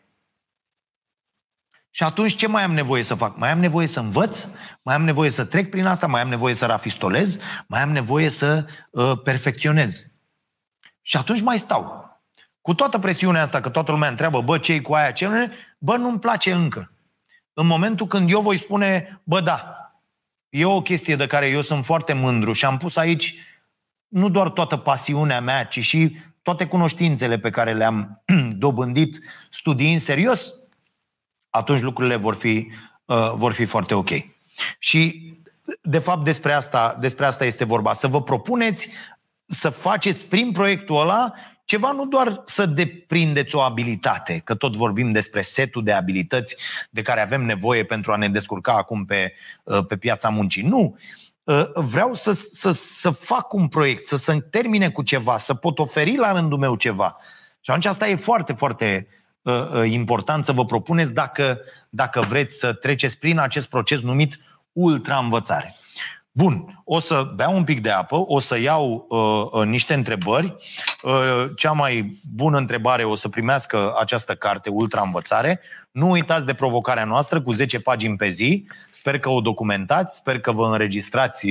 Și atunci ce mai am nevoie să fac? Mai am nevoie să învăț, mai am nevoie să trec prin asta, mai am nevoie să rafistolez, mai am nevoie să uh, perfecționez. Și atunci mai stau. Cu toată presiunea asta, că toată lumea întreabă, bă, ce-i cu aia, ce? Bă, nu-mi place încă. În momentul când eu voi spune, bă, da, e o chestie de care eu sunt foarte mândru și am pus aici nu doar toată pasiunea mea, ci și toate cunoștințele pe care le-am dobândit studiind serios, atunci lucrurile vor fi, uh, vor fi foarte ok. Și, de fapt, despre asta, despre asta este vorba. Să vă propuneți să faceți prin proiectul ăla ceva, nu doar să deprindeți o abilitate, că tot vorbim despre setul de abilități de care avem nevoie pentru a ne descurca acum pe, uh, pe piața muncii. Nu! Uh, vreau să, să, să fac un proiect, să se termine cu ceva, să pot oferi la rândul meu ceva. Și atunci asta e foarte, foarte... important să vă propuneți dacă, dacă vreți să treceți prin acest proces numit ultra-învățare. Bun, o să beau un pic de apă, o să iau uh, niște întrebări. Uh, cea mai bună întrebare o să primească această carte, Ultra-învățare. Nu uitați de provocarea noastră cu zece pagini pe zi. Sper că o documentați, sper că vă înregistrați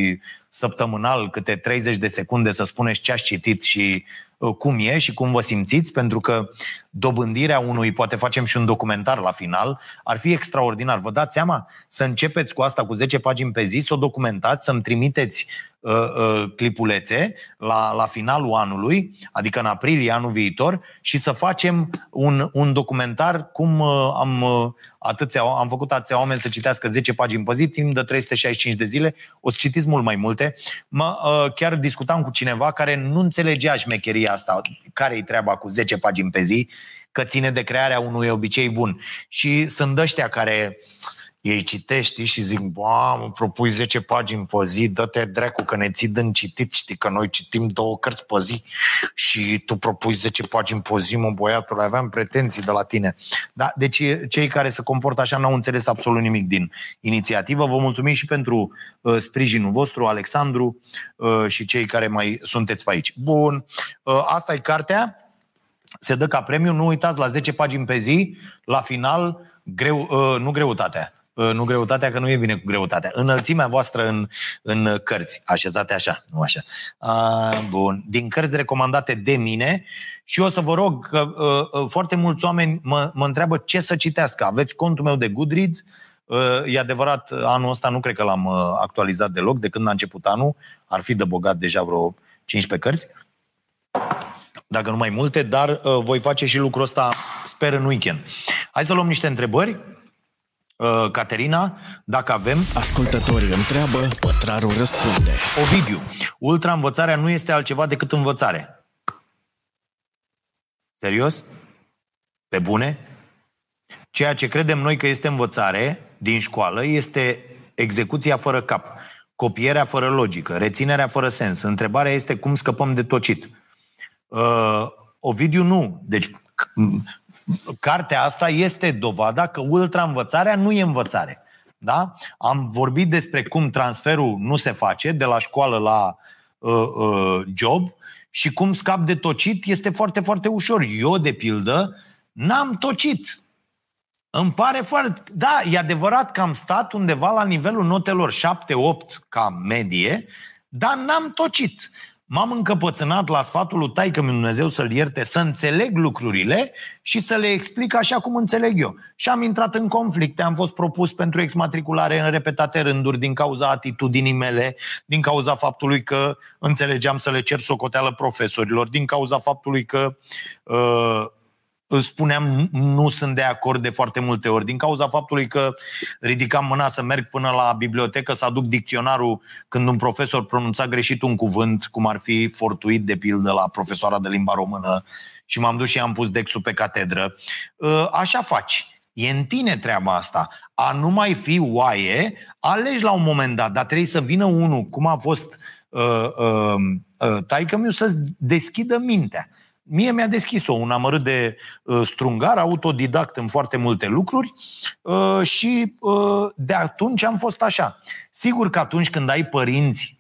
săptămânal câte treizeci de secunde să spuneți ce ați citit și cum e și cum vă simțiți, pentru că dobândirea unui, poate facem și un documentar la final, ar fi extraordinar. Vă dați seama? Să începeți cu asta, cu zece pagini pe zi, să o documentați, să-mi trimiteți uh, uh, clipulețe la, la finalul anului, adică în aprilie anul viitor, și să facem un, un documentar cum uh, am, uh, atâția, am făcut atâția oameni să citească zece pagini pe zi, timp de trei sute șaizeci și cinci de zile. O să citiți mult mai multe. Mă, uh, chiar discutam cu cineva care nu înțelegea șmecheria asta, care-i treaba cu zece pagini pe zi, că ține de crearea unui obicei bun. Și sunt ăștia care ei citești și zic, bă, mă propui zece pagini pe zi, dă-te dracu că ne ții din citit, știi că noi citim două cărți pe zi și tu propui zece pagini pe zi, mă, băiatul, aveam pretenții de la tine. Da? Deci cei care se comportă așa n-au înțeles absolut nimic din inițiativă. Vă mulțumim și pentru uh, sprijinul vostru, Alexandru, uh, și cei care mai sunteți pe aici. Bun, uh, asta e cartea, se dă ca premiu, nu uitați, la zece pagini pe zi, la final, greu, uh, nu greutatea, nu greutatea, că nu e bine cu greutatea. Înălțimea voastră în, în cărți, așezate așa, nu așa. A, bun. Din cărți recomandate de mine și o să vă rog, că a, foarte mulți oameni mă, mă întreabă ce să citească. Aveți contul meu de Goodreads, a, e adevărat, anul ăsta nu cred că l-am actualizat deloc, de când a început anul, ar fi de bogat deja vreo cincisprezece cărți, dacă nu mai multe, dar a, voi face și lucrul ăsta, sper, în weekend. Hai să luăm niște întrebări. Caterina, dacă avem... Ascultătorii întreabă, Pătrarul răspunde. Ovidiu, ultra-învățarea nu este altceva decât învățare. Serios? Pe bune? Ceea ce credem noi că este învățare din școală este execuția fără cap, copierea fără logică, reținerea fără sens. Întrebarea este cum scăpăm de tocit. Uh, Ovidiu, nu. Deci... Cartea asta este dovada că ultra-învățarea nu e învățare. Da? Am vorbit despre cum transferul nu se face de la școală la uh, uh, job și cum scap de tocit este foarte, foarte ușor. Eu, de pildă, n-am tocit. Îmi pare foarte... Da, e adevărat că am stat undeva la nivelul notelor șapte opt ca medie, dar n-am tocit. M-am încăpățânat la sfatul lui taică-mi, Dumnezeu să-l ierte, să înțeleg lucrurile și să le explic așa cum înțeleg eu. Și am intrat în conflicte, am fost propus pentru exmatriculare în repetate rânduri din cauza atitudinii mele, din cauza faptului că înțelegeam să le cer socoteală profesorilor, din cauza faptului că... Uh, îți spuneam, nu sunt de acord de foarte multe ori, din cauza faptului că ridicam mâna să merg până la bibliotecă să aduc dicționarul când un profesor pronunța greșit un cuvânt, cum ar fi fortuit, de pildă, la profesoara de limba română, și m-am dus și am pus dexul pe catedră. Așa faci. E în tine treaba asta. A nu mai fi oaie, alegi la un moment dat, dar trebuie să vină unul, cum a fost uh, uh, uh, taică-miu, să-ți deschidă mintea. Mie mi-a deschis-o, un amărât de uh, strungar, autodidact în foarte multe lucruri uh, și uh, de atunci am fost așa. Sigur că atunci când ai părinți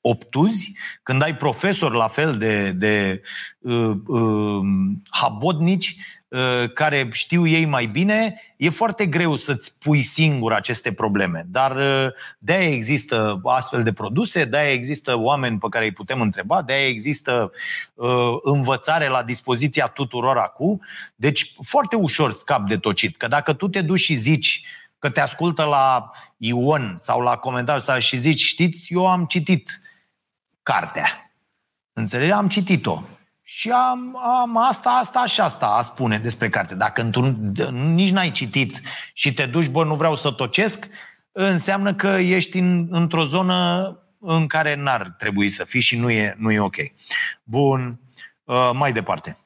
obtuzi, când ai profesori la fel de, de uh, uh, habotnici, uh, care știu ei mai bine, e foarte greu să-ți pui singur aceste probleme. Dar uh, de-aia există astfel de produse, de-aia există oameni pe care îi putem întreba, de-aia există uh, învățare la dispoziția tuturor acum. Deci foarte ușor scap de tocit. Că dacă tu te duci și zici că te ascultă la Ion sau la comentariu sau și zici, știți, eu am citit cartea. Înțelegi? Am citit-o. Și am, am asta, asta și asta a spune despre carte. Dacă tu nici n-ai citit și te duci, bă, nu vreau să tocesc, înseamnă că ești în, într-o zonă în care n-ar trebui să fii și nu e, nu e ok. Bun. Uh, mai departe.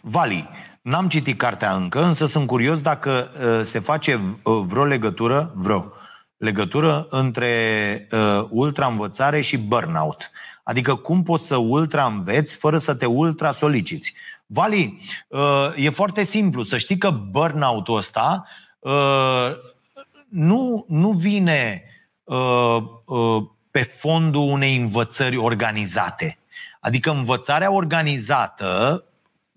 Vali. N-am citit cartea încă, însă sunt curios dacă uh, se face uh, vreo legătură, vreo legătură între uh, ultraînvățare și burnout. Adică cum poți să ultraînveți fără să te ultrasoliciți? Vali, uh, e foarte simplu. Să știi că burnout-ul ăsta uh, nu, nu vine uh, uh, pe fondul unei învățări organizate. Adică învățarea organizată,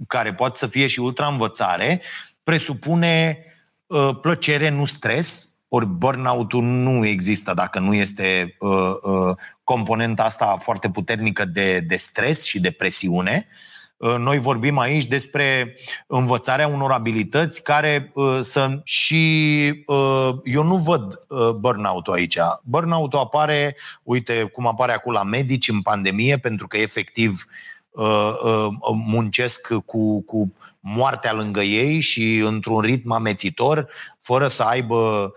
care poate să fie și ultraînvățare, presupune uh, plăcere, nu stres, ori burnout-ul nu există dacă nu este uh, uh, componenta asta foarte puternică de, de stres și de presiune. Uh, noi vorbim aici despre învățarea unor abilități care uh, să... Și uh, eu nu văd uh, burnout-ul aici. Burnout-ul apare, uite cum apare acum la medici în pandemie, pentru că efectiv muncesc cu, cu moartea lângă ei și într-un ritm amețitor, fără să aibă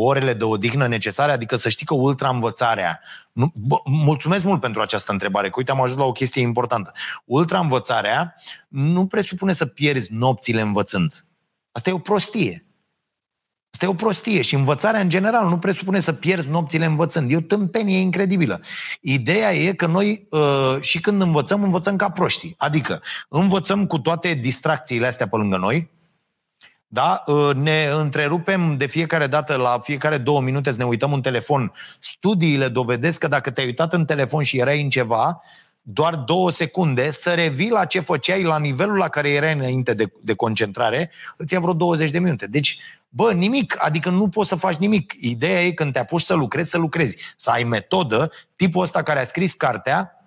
orele de odihnă necesare. Adică să știi că ultraînvățarea... Mulțumesc mult pentru această întrebare, că uite am ajuns la o chestie importantă. Ultraînvățarea nu presupune să pierzi nopțile învățând. Asta e o prostie. Asta e o prostie și învățarea în general nu presupune să pierzi nopțile învățând. E o tâmpenie incredibilă. Ideea e că noi și când învățăm, învățăm ca proștii. Adică învățăm cu toate distracțiile astea pe lângă noi, da? Ne întrerupem de fiecare dată, la fiecare două minute să ne uităm în telefon. Studiile dovedesc că dacă te-ai uitat în telefon și erai în ceva, doar două secunde, să revii la ce făceai la nivelul la care erai înainte de, de concentrare, îți ia vreo douăzeci de minute. Deci, bă, nimic, adică nu poți să faci nimic. Ideea e când te apuci să lucrezi, să lucrezi. Să ai metodă. Tipul ăsta care a scris cartea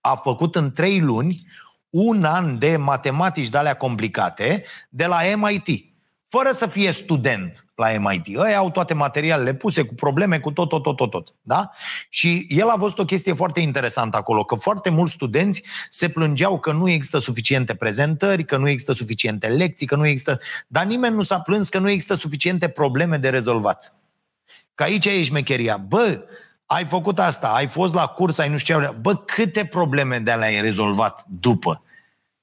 a făcut în trei luni un an de matematici de alea complicate de la M I T. Fără să fie student la M I T. Ei au toate materialele puse, cu probleme, cu tot, tot, tot, tot, tot. Da? Și el a văzut o chestie foarte interesantă acolo, că foarte mulți studenți se plângeau că nu există suficiente prezentări, că nu există suficiente lecții, că nu există... Dar nimeni nu s-a plâns că nu există suficiente probleme de rezolvat. Că aici e șmecheria. Bă, ai făcut asta, ai fost la curs, ai nu știu ce... Bă, câte probleme de alea ai rezolvat după?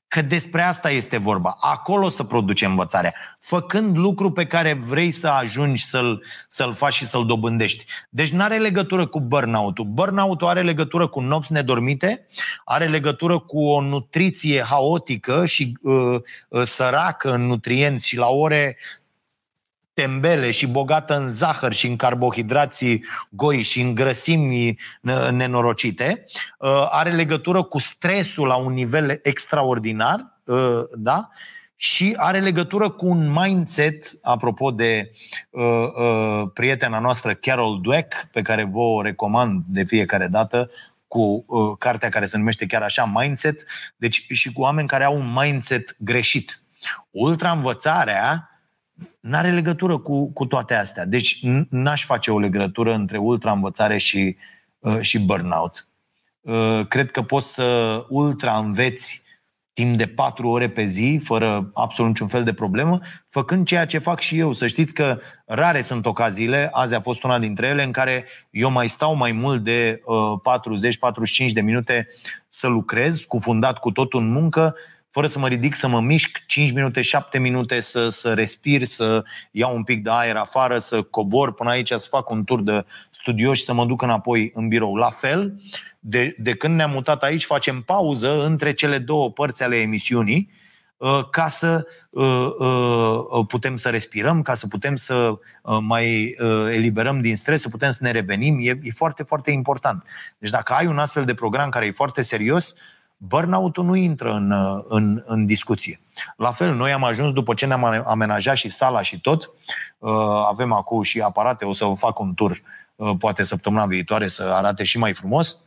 Că despre asta este vorba. Acolo se produce învățarea. Făcând lucru pe care vrei să ajungi să-l, să-l faci și să-l dobândești. Deci n-are legătură cu burnout-ul. Burnout-ul are legătură cu nopți nedormite, are legătură cu o nutriție haotică și uh, săracă în nutrienți și la ore tembele și bogată în zahăr și în carbohidrații goi și în grăsimi nenorocite, are legătură cu stresul la un nivel extraordinar, da? Și are legătură cu un mindset, apropo de uh, uh, prietena noastră Carol Dweck, pe care vă o recomand de fiecare dată, cu uh, cartea care se numește chiar așa, Mindset, deci și cu oameni care au un mindset greșit. Ultraînvățarea n-are legătură cu, cu toate astea. Deci n-aș face o legătură între ultraînvățare și, uh, și burnout. Uh, cred că poți să ultraînveți timp de patru ore pe zi, fără absolut niciun fel de problemă, făcând ceea ce fac și eu. Să știți că rare sunt ocaziile, azi a fost una dintre ele, în care eu mai stau mai mult de uh, patruzeci-patruzeci și cinci de minute să lucrez, cufundat cu totul în muncă, fără să mă ridic, să mă mișc cinci minute, șapte minute, să, să respir, să iau un pic de aer afară, să cobor până aici, să fac un tur de studio și să mă duc înapoi în birou. La fel, de, de când ne-am mutat aici, facem pauză între cele două părți ale emisiunii ca să putem să respirăm, ca să putem să mai eliberăm din stres, să putem să ne revenim. E, e foarte, foarte important. Deci dacă ai un astfel de program care e foarte serios, burnout-ul nu intră în, în, în discuție. La fel, noi am ajuns, după ce ne-am amenajat și sala și tot, avem acum și aparate, o să vă fac un tur, poate săptămâna viitoare, să arate și mai frumos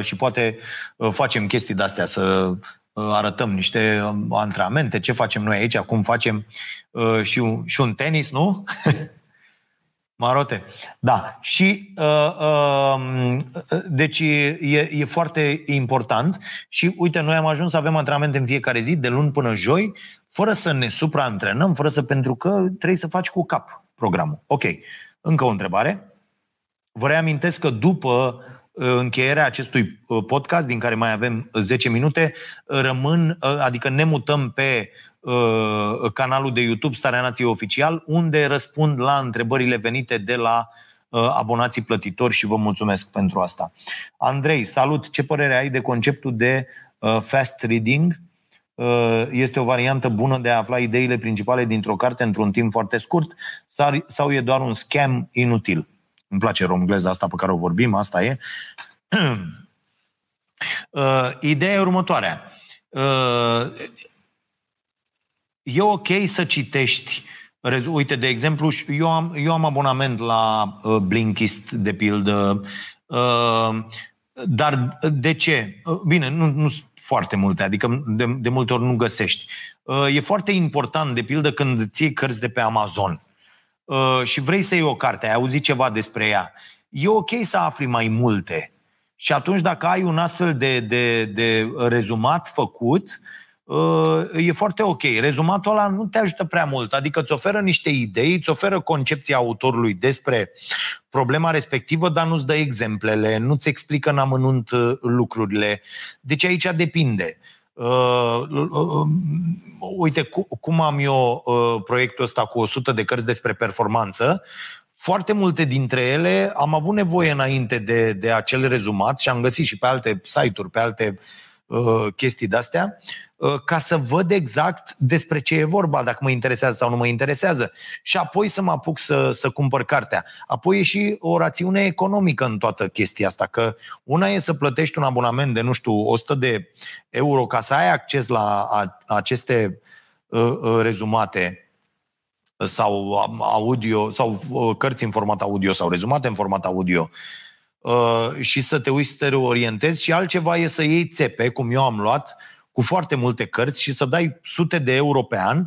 și poate facem chestii de-astea, să arătăm niște antrenamente, ce facem noi aici, cum facem și un, și un tenis, nu? Marote. Da. Și uh, uh, deci e, e foarte important și uite, noi am ajuns să avem antrenamente în fiecare zi, de luni până joi, fără să ne supraantrenăm, fără să, pentru că trebuie să faci cu cap programul. Ok. Încă o întrebare. Vă reamintesc că după încheierea acestui podcast, din care mai avem zece minute, rămân, adică ne mutăm pe canalul de YouTube Starea Nației Oficial, unde răspund la întrebările venite de la abonații plătitori și vă mulțumesc pentru asta. Andrei, salut! Ce părere ai de conceptul de fast reading? Este o variantă bună de a afla ideile principale dintr-o carte într-un timp foarte scurt sau e doar un scam inutil? Îmi place romgleza asta pe care o vorbim, asta e. Ideea e următoarea. E ok să citești. Uite, de exemplu, eu am, eu am abonament la Blinkist, de pildă. Dar de ce? Bine, nu, nu sunt foarte multe, adică de, de multe ori nu găsești. E foarte important, de pildă, când îți iei cărți de pe Amazon și vrei să iei o carte, ai auzit ceva despre ea, e ok să afli mai multe. Și atunci, dacă ai un astfel de, de, de rezumat făcut, e foarte ok. Rezumatul ăla nu te ajută prea mult, adică îți oferă niște idei, îți oferă concepția autorului despre problema respectivă, dar nu-ți dă exemplele, nu-ți explică în amănunt lucrurile. Deci aici depinde. Uite cum am eu proiectul ăsta cu o sută de cărți despre performanță. Foarte multe dintre ele am avut nevoie înainte de, de acel rezumat și am găsit și pe alte site-uri, pe alte chestii de-astea, ca să văd exact despre ce e vorba, dacă mă interesează sau nu mă interesează. Și apoi să mă apuc să, să cumpăr cartea. Apoi e și o rațiune economică în toată chestia asta, că una e să plătești un abonament de, nu știu, o sută de euro ca să ai acces la a, aceste uh, rezumate sau audio, sau cărți în format audio sau rezumate în format audio uh, și să te uiți, să te orientezi, și altceva e să iei țepe, cum eu am luat, cu foarte multe cărți și să dai sute de euro pe an,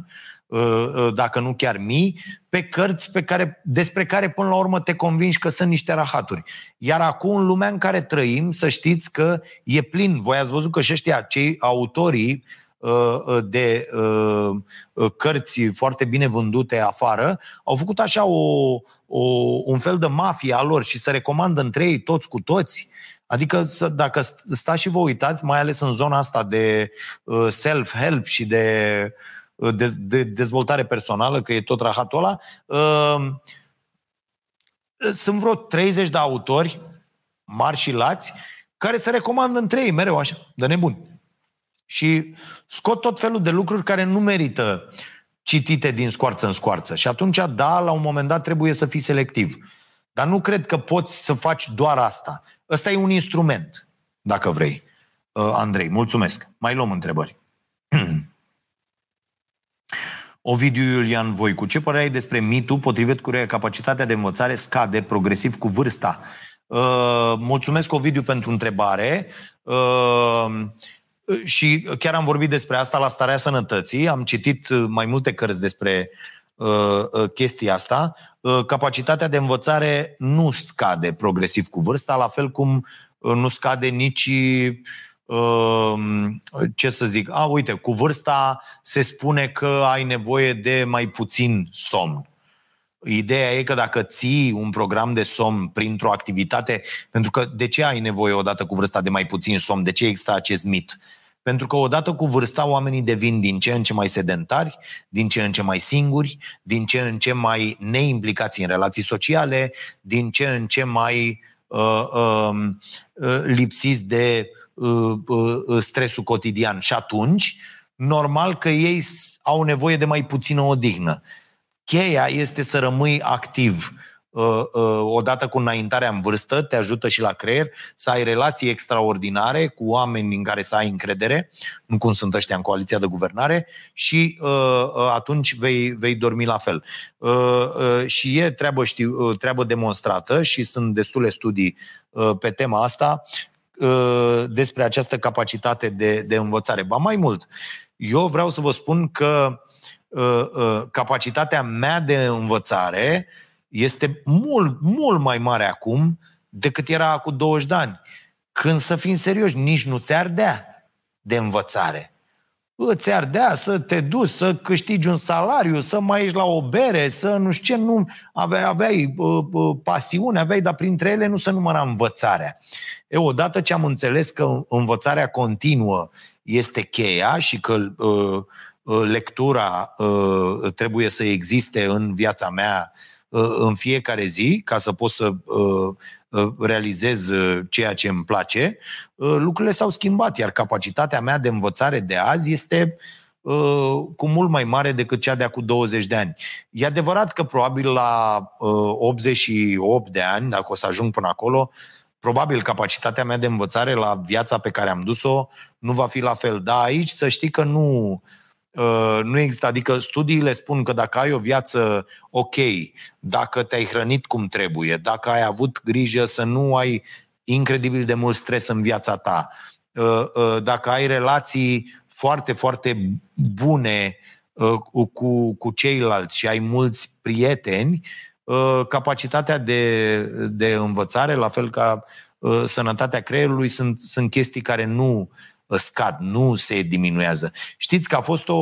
dacă nu chiar mii, pe cărți pe care, despre care până la urmă te convingi că sunt niște rahaturi. Iar acum, în lumea în care trăim, să știți că e plin. Voi ați văzut că și ăștia, cei autorii de cărți foarte bine vândute afară, au făcut așa o, o, un fel de mafie a lor și se recomandă între ei toți cu toți. Adică dacă stați și vă uitați, mai ales în zona asta de self-help și de dezvoltare personală, că e tot rahatul ăla, sunt vreo treizeci de autori mari și lați care se recomandă între ei mereu așa, de nebuni. Și scot tot felul de lucruri care nu merită citite din scoarță în scoarță. Și atunci, da, la un moment dat trebuie să fii selectiv. Dar nu cred că poți să faci doar asta. Ăsta e un instrument, dacă vrei. Uh, Andrei, mulțumesc. Mai luăm întrebări. Ovidiu Iulian Voicu, ce părere ai despre mitul potrivit căruia capacitatea de învățare scade progresiv cu vârsta? Uh, mulțumesc, Ovidiu, pentru întrebare. Uh, și chiar am vorbit despre asta la Starea Sănătății. Am citit mai multe cărți despre uh, chestia asta. Uh, capacitatea de învățare nu scade progresiv cu vârsta, la fel cum nu scade nici... ce să zic, a, uite, cu vârsta se spune că ai nevoie de mai puțin somn. Ideea e că dacă ții un program de somn printr-o activitate, pentru că de ce ai nevoie odată cu vârsta de mai puțin somn? De ce există acest mit? Pentru că odată cu vârsta oamenii devin din ce în ce mai sedentari, din ce în ce mai singuri, din ce în ce mai neimplicați în relații sociale, din ce în ce mai uh, uh, uh, lipsiți de stresul cotidian. Și atunci, normal că ei au nevoie de mai puțină odihnă. Cheia este să rămâi activ. Odată cu înaintarea în vârstă, te ajută și la creier să ai relații extraordinare cu oameni în care să ai încredere, nu cum sunt ăștia în coaliția de guvernare, și atunci vei, vei dormi la fel. Și e treabă, știu, treabă demonstrată și sunt destule studii pe tema asta despre această capacitate de, de învățare. Ba mai mult, eu vreau să vă spun că uh, uh, capacitatea mea de învățare este mult, mult mai mare acum decât era cu douăzeci de ani. Când, să fim serioși, nici nu ți ardea de învățare. Îți ardea să te duci, să câștigi un salariu, să mai ieși la o bere, să nu știu ce, nu aveai, aveai uh, pasiune, aveai, dar printre ele nu se număra învățarea. E, odată ce am înțeles că învățarea continuă este cheia și că uh, lectura uh, trebuie să existe în viața mea uh, în fiecare zi, ca să pot să uh, uh, realizez ceea ce îmi place, uh, lucrurile s-au schimbat, iar capacitatea mea de învățare de azi este uh, cu mult mai mare decât cea de acum douăzeci de ani. E adevărat că probabil la uh, optzeci și opt de ani, dacă o să ajung până acolo, probabil capacitatea mea de învățare la viața pe care am dus-o nu va fi la fel. Dar aici să știi că nu, nu există. Adică studiile spun că dacă ai o viață ok, dacă te-ai hrănit cum trebuie, dacă ai avut grijă să nu ai incredibil de mult stres în viața ta, dacă ai relații foarte, foarte bune cu, cu ceilalți și ai mulți prieteni, capacitatea de, de învățare, la fel ca uh, sănătatea creierului, sunt, sunt chestii care nu scad, nu se diminuează. Știți că a fost o,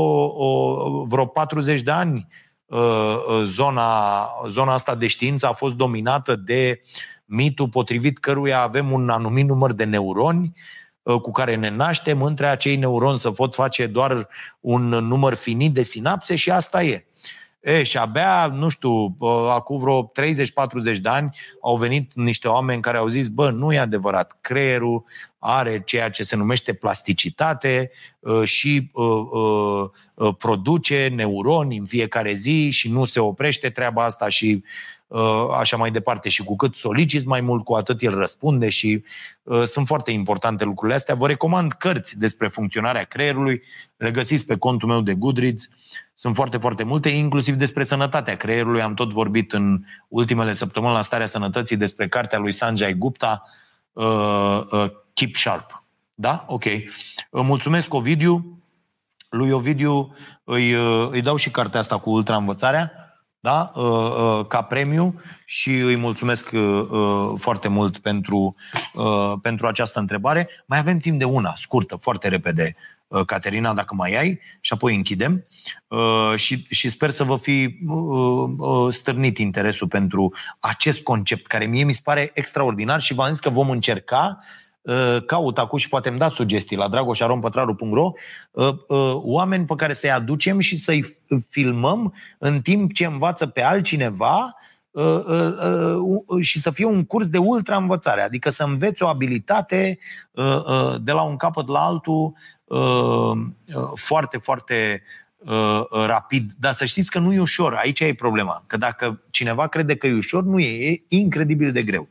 o, vreo patruzeci de ani uh, zona, zona asta de știință a fost dominată de mitul potrivit căruia avem un anumit număr de neuroni uh, cu care ne naștem, între acei neuroni se pot face doar un număr finit de sinapse și asta e. E, și abia, nu știu, acum vreo treizeci-patruzeci de ani au venit niște oameni care au zis, bă, nu e adevărat, creierul are ceea ce se numește plasticitate și produce neuroni în fiecare zi și nu se oprește treaba asta și așa mai departe. Și cu cât soliciți mai mult, cu atât el răspunde și sunt foarte importante lucrurile astea. Vă recomand cărți despre funcționarea creierului, le găsiți pe contul meu de Goodreads. Sunt foarte, foarte multe, inclusiv despre sănătatea creierului. Am tot vorbit în ultimele săptămâni la Starea Sănătății despre cartea lui Sanjay Gupta, uh, uh, Keep Sharp. Da? Ok. Mulțumesc, Ovidiu. Lui Ovidiu îi, îi dau și cartea asta cu ultraînvățarea, da? uh, uh, ca premiu și îi mulțumesc uh, uh, foarte mult pentru, uh, pentru această întrebare. Mai avem timp de una, scurtă, foarte repede, Caterina, dacă mai ai, și apoi închidem uh, și, și sper să vă fi uh, uh, stârnit interesul pentru acest concept care mie mi se pare extraordinar și v-am zis că vom încerca, uh, caut acum și poate îmi dați sugestii la dragoș arond pătraru punct ro uh, uh, oameni pe care să-i aducem și să-i filmăm în timp ce învață pe altcineva uh, uh, uh, și să fie un curs de ultra-învățare, adică să înveți o abilitate uh, uh, de la un capăt la altul foarte, foarte uh, rapid, dar să știți că nu e ușor. Aici e problema, că dacă cineva crede că e ușor, nu e, e incredibil de greu.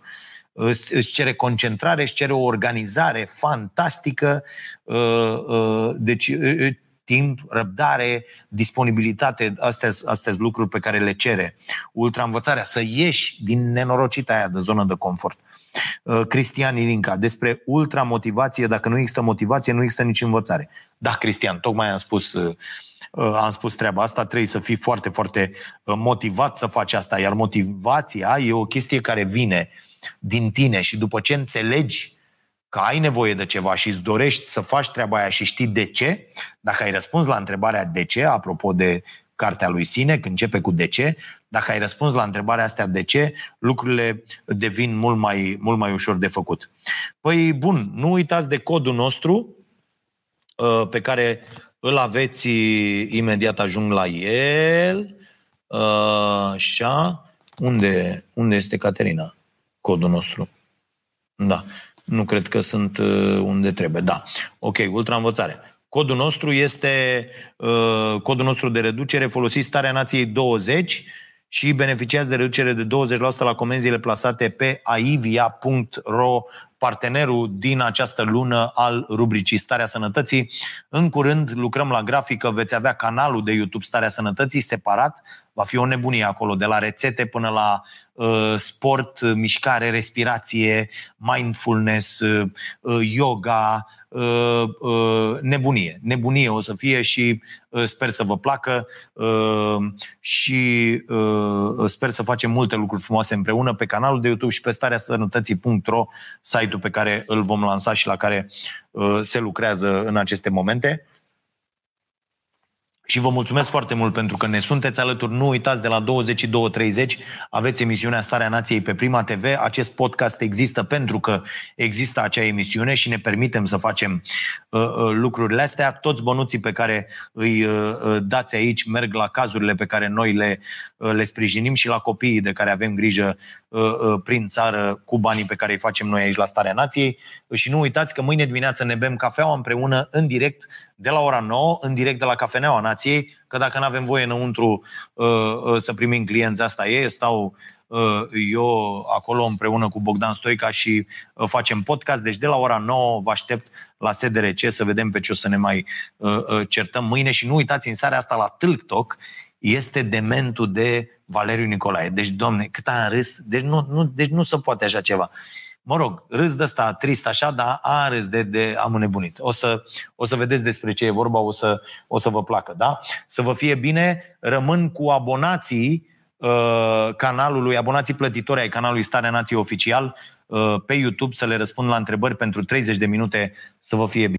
Îți cere concentrare, îți cere o organizare fantastică, uh, uh, deci uh, timp, răbdare, disponibilitate, astea sunt lucruri pe care le cere. Ultraînvățarea, să ieși din nenorocita aia de zonă de confort. Cristian Ilinca, despre ultramotivație, dacă nu există motivație, nu există nici învățare. Da, Cristian, tocmai am spus, am spus treaba asta, trebuie să fii foarte, foarte motivat să faci asta, iar motivația e o chestie care vine din tine și după ce înțelegi că ai nevoie de ceva și îți dorești să faci treaba aia și știi de ce, dacă ai răspuns la întrebarea de ce, apropo de cartea lui Sine, când începe cu de ce, dacă ai răspuns la întrebarea astea de ce, lucrurile devin mult mai, mult mai ușor de făcut. Păi bun, nu uitați de codul nostru pe care îl aveți, imediat ajung la el. Așa, unde, unde este Caterina? Codul nostru. Da. Nu cred că sunt unde trebuie. Da. Ok, ultraînvățare. Codul nostru este uh, codul nostru de reducere. Folosiți Starea Nației douăzeci și beneficiați de reducere de douăzeci la sută la comenzile plasate pe aivia punct ro, partenerul din această lună al rubricii Starea Sănătății. În curând lucrăm la grafică, veți avea canalul de YouTube Starea Sănătății separat. Va fi o nebunie acolo, de la rețete până la uh, sport, mișcare, respirație, mindfulness, uh, yoga, uh, uh, nebunie. Nebunie o să fie și uh, sper să vă placă uh, și uh, sper să facem multe lucruri frumoase împreună pe canalul de YouTube și pe starea sănătății punct ro, site-ul pe care îl vom lansa și la care uh, se lucrează în aceste momente. Și vă mulțumesc foarte mult pentru că ne sunteți alături. Nu uitați, de la douăzeci și două treizeci aveți emisiunea Starea Nației pe Prima T V. Acest podcast există pentru că există acea emisiune și ne permitem să facem uh, uh, lucrurile astea. Toți bănuții pe care îi uh, uh, dați aici merg la cazurile pe care noi le, uh, le sprijinim și la copiii de care avem grijă uh, uh, prin țară cu banii pe care îi facem noi aici la Starea Nației. Și nu uitați că mâine dimineață ne bem cafeaua împreună în direct de la ora nouă, în direct de la Cafeneaua Nației, că dacă nu avem voie înăuntru uh, să primim clienți, asta e, stau uh, eu acolo împreună cu Bogdan Stoica și uh, facem podcast, deci de la ora nouă vă aștept la S D R C să vedem pe ce o să ne mai uh, uh, certăm mâine. Și nu uitați, în seara asta la TikTok este dementul de Valeriu Nicolae, deci domne, cât am râs, deci nu, nu, deci nu se poate așa ceva. Mă rog, râs de ăsta trist așa, dar a râs de, de am înnebunit. O să, o să vedeți despre ce e vorba, o să, o să vă placă, da? Să vă fie bine, rămân cu abonații uh, canalului, abonații plătitori ai canalului Starea Nației Oficial uh, pe YouTube, să le răspund la întrebări pentru treizeci de minute, să vă fie bine.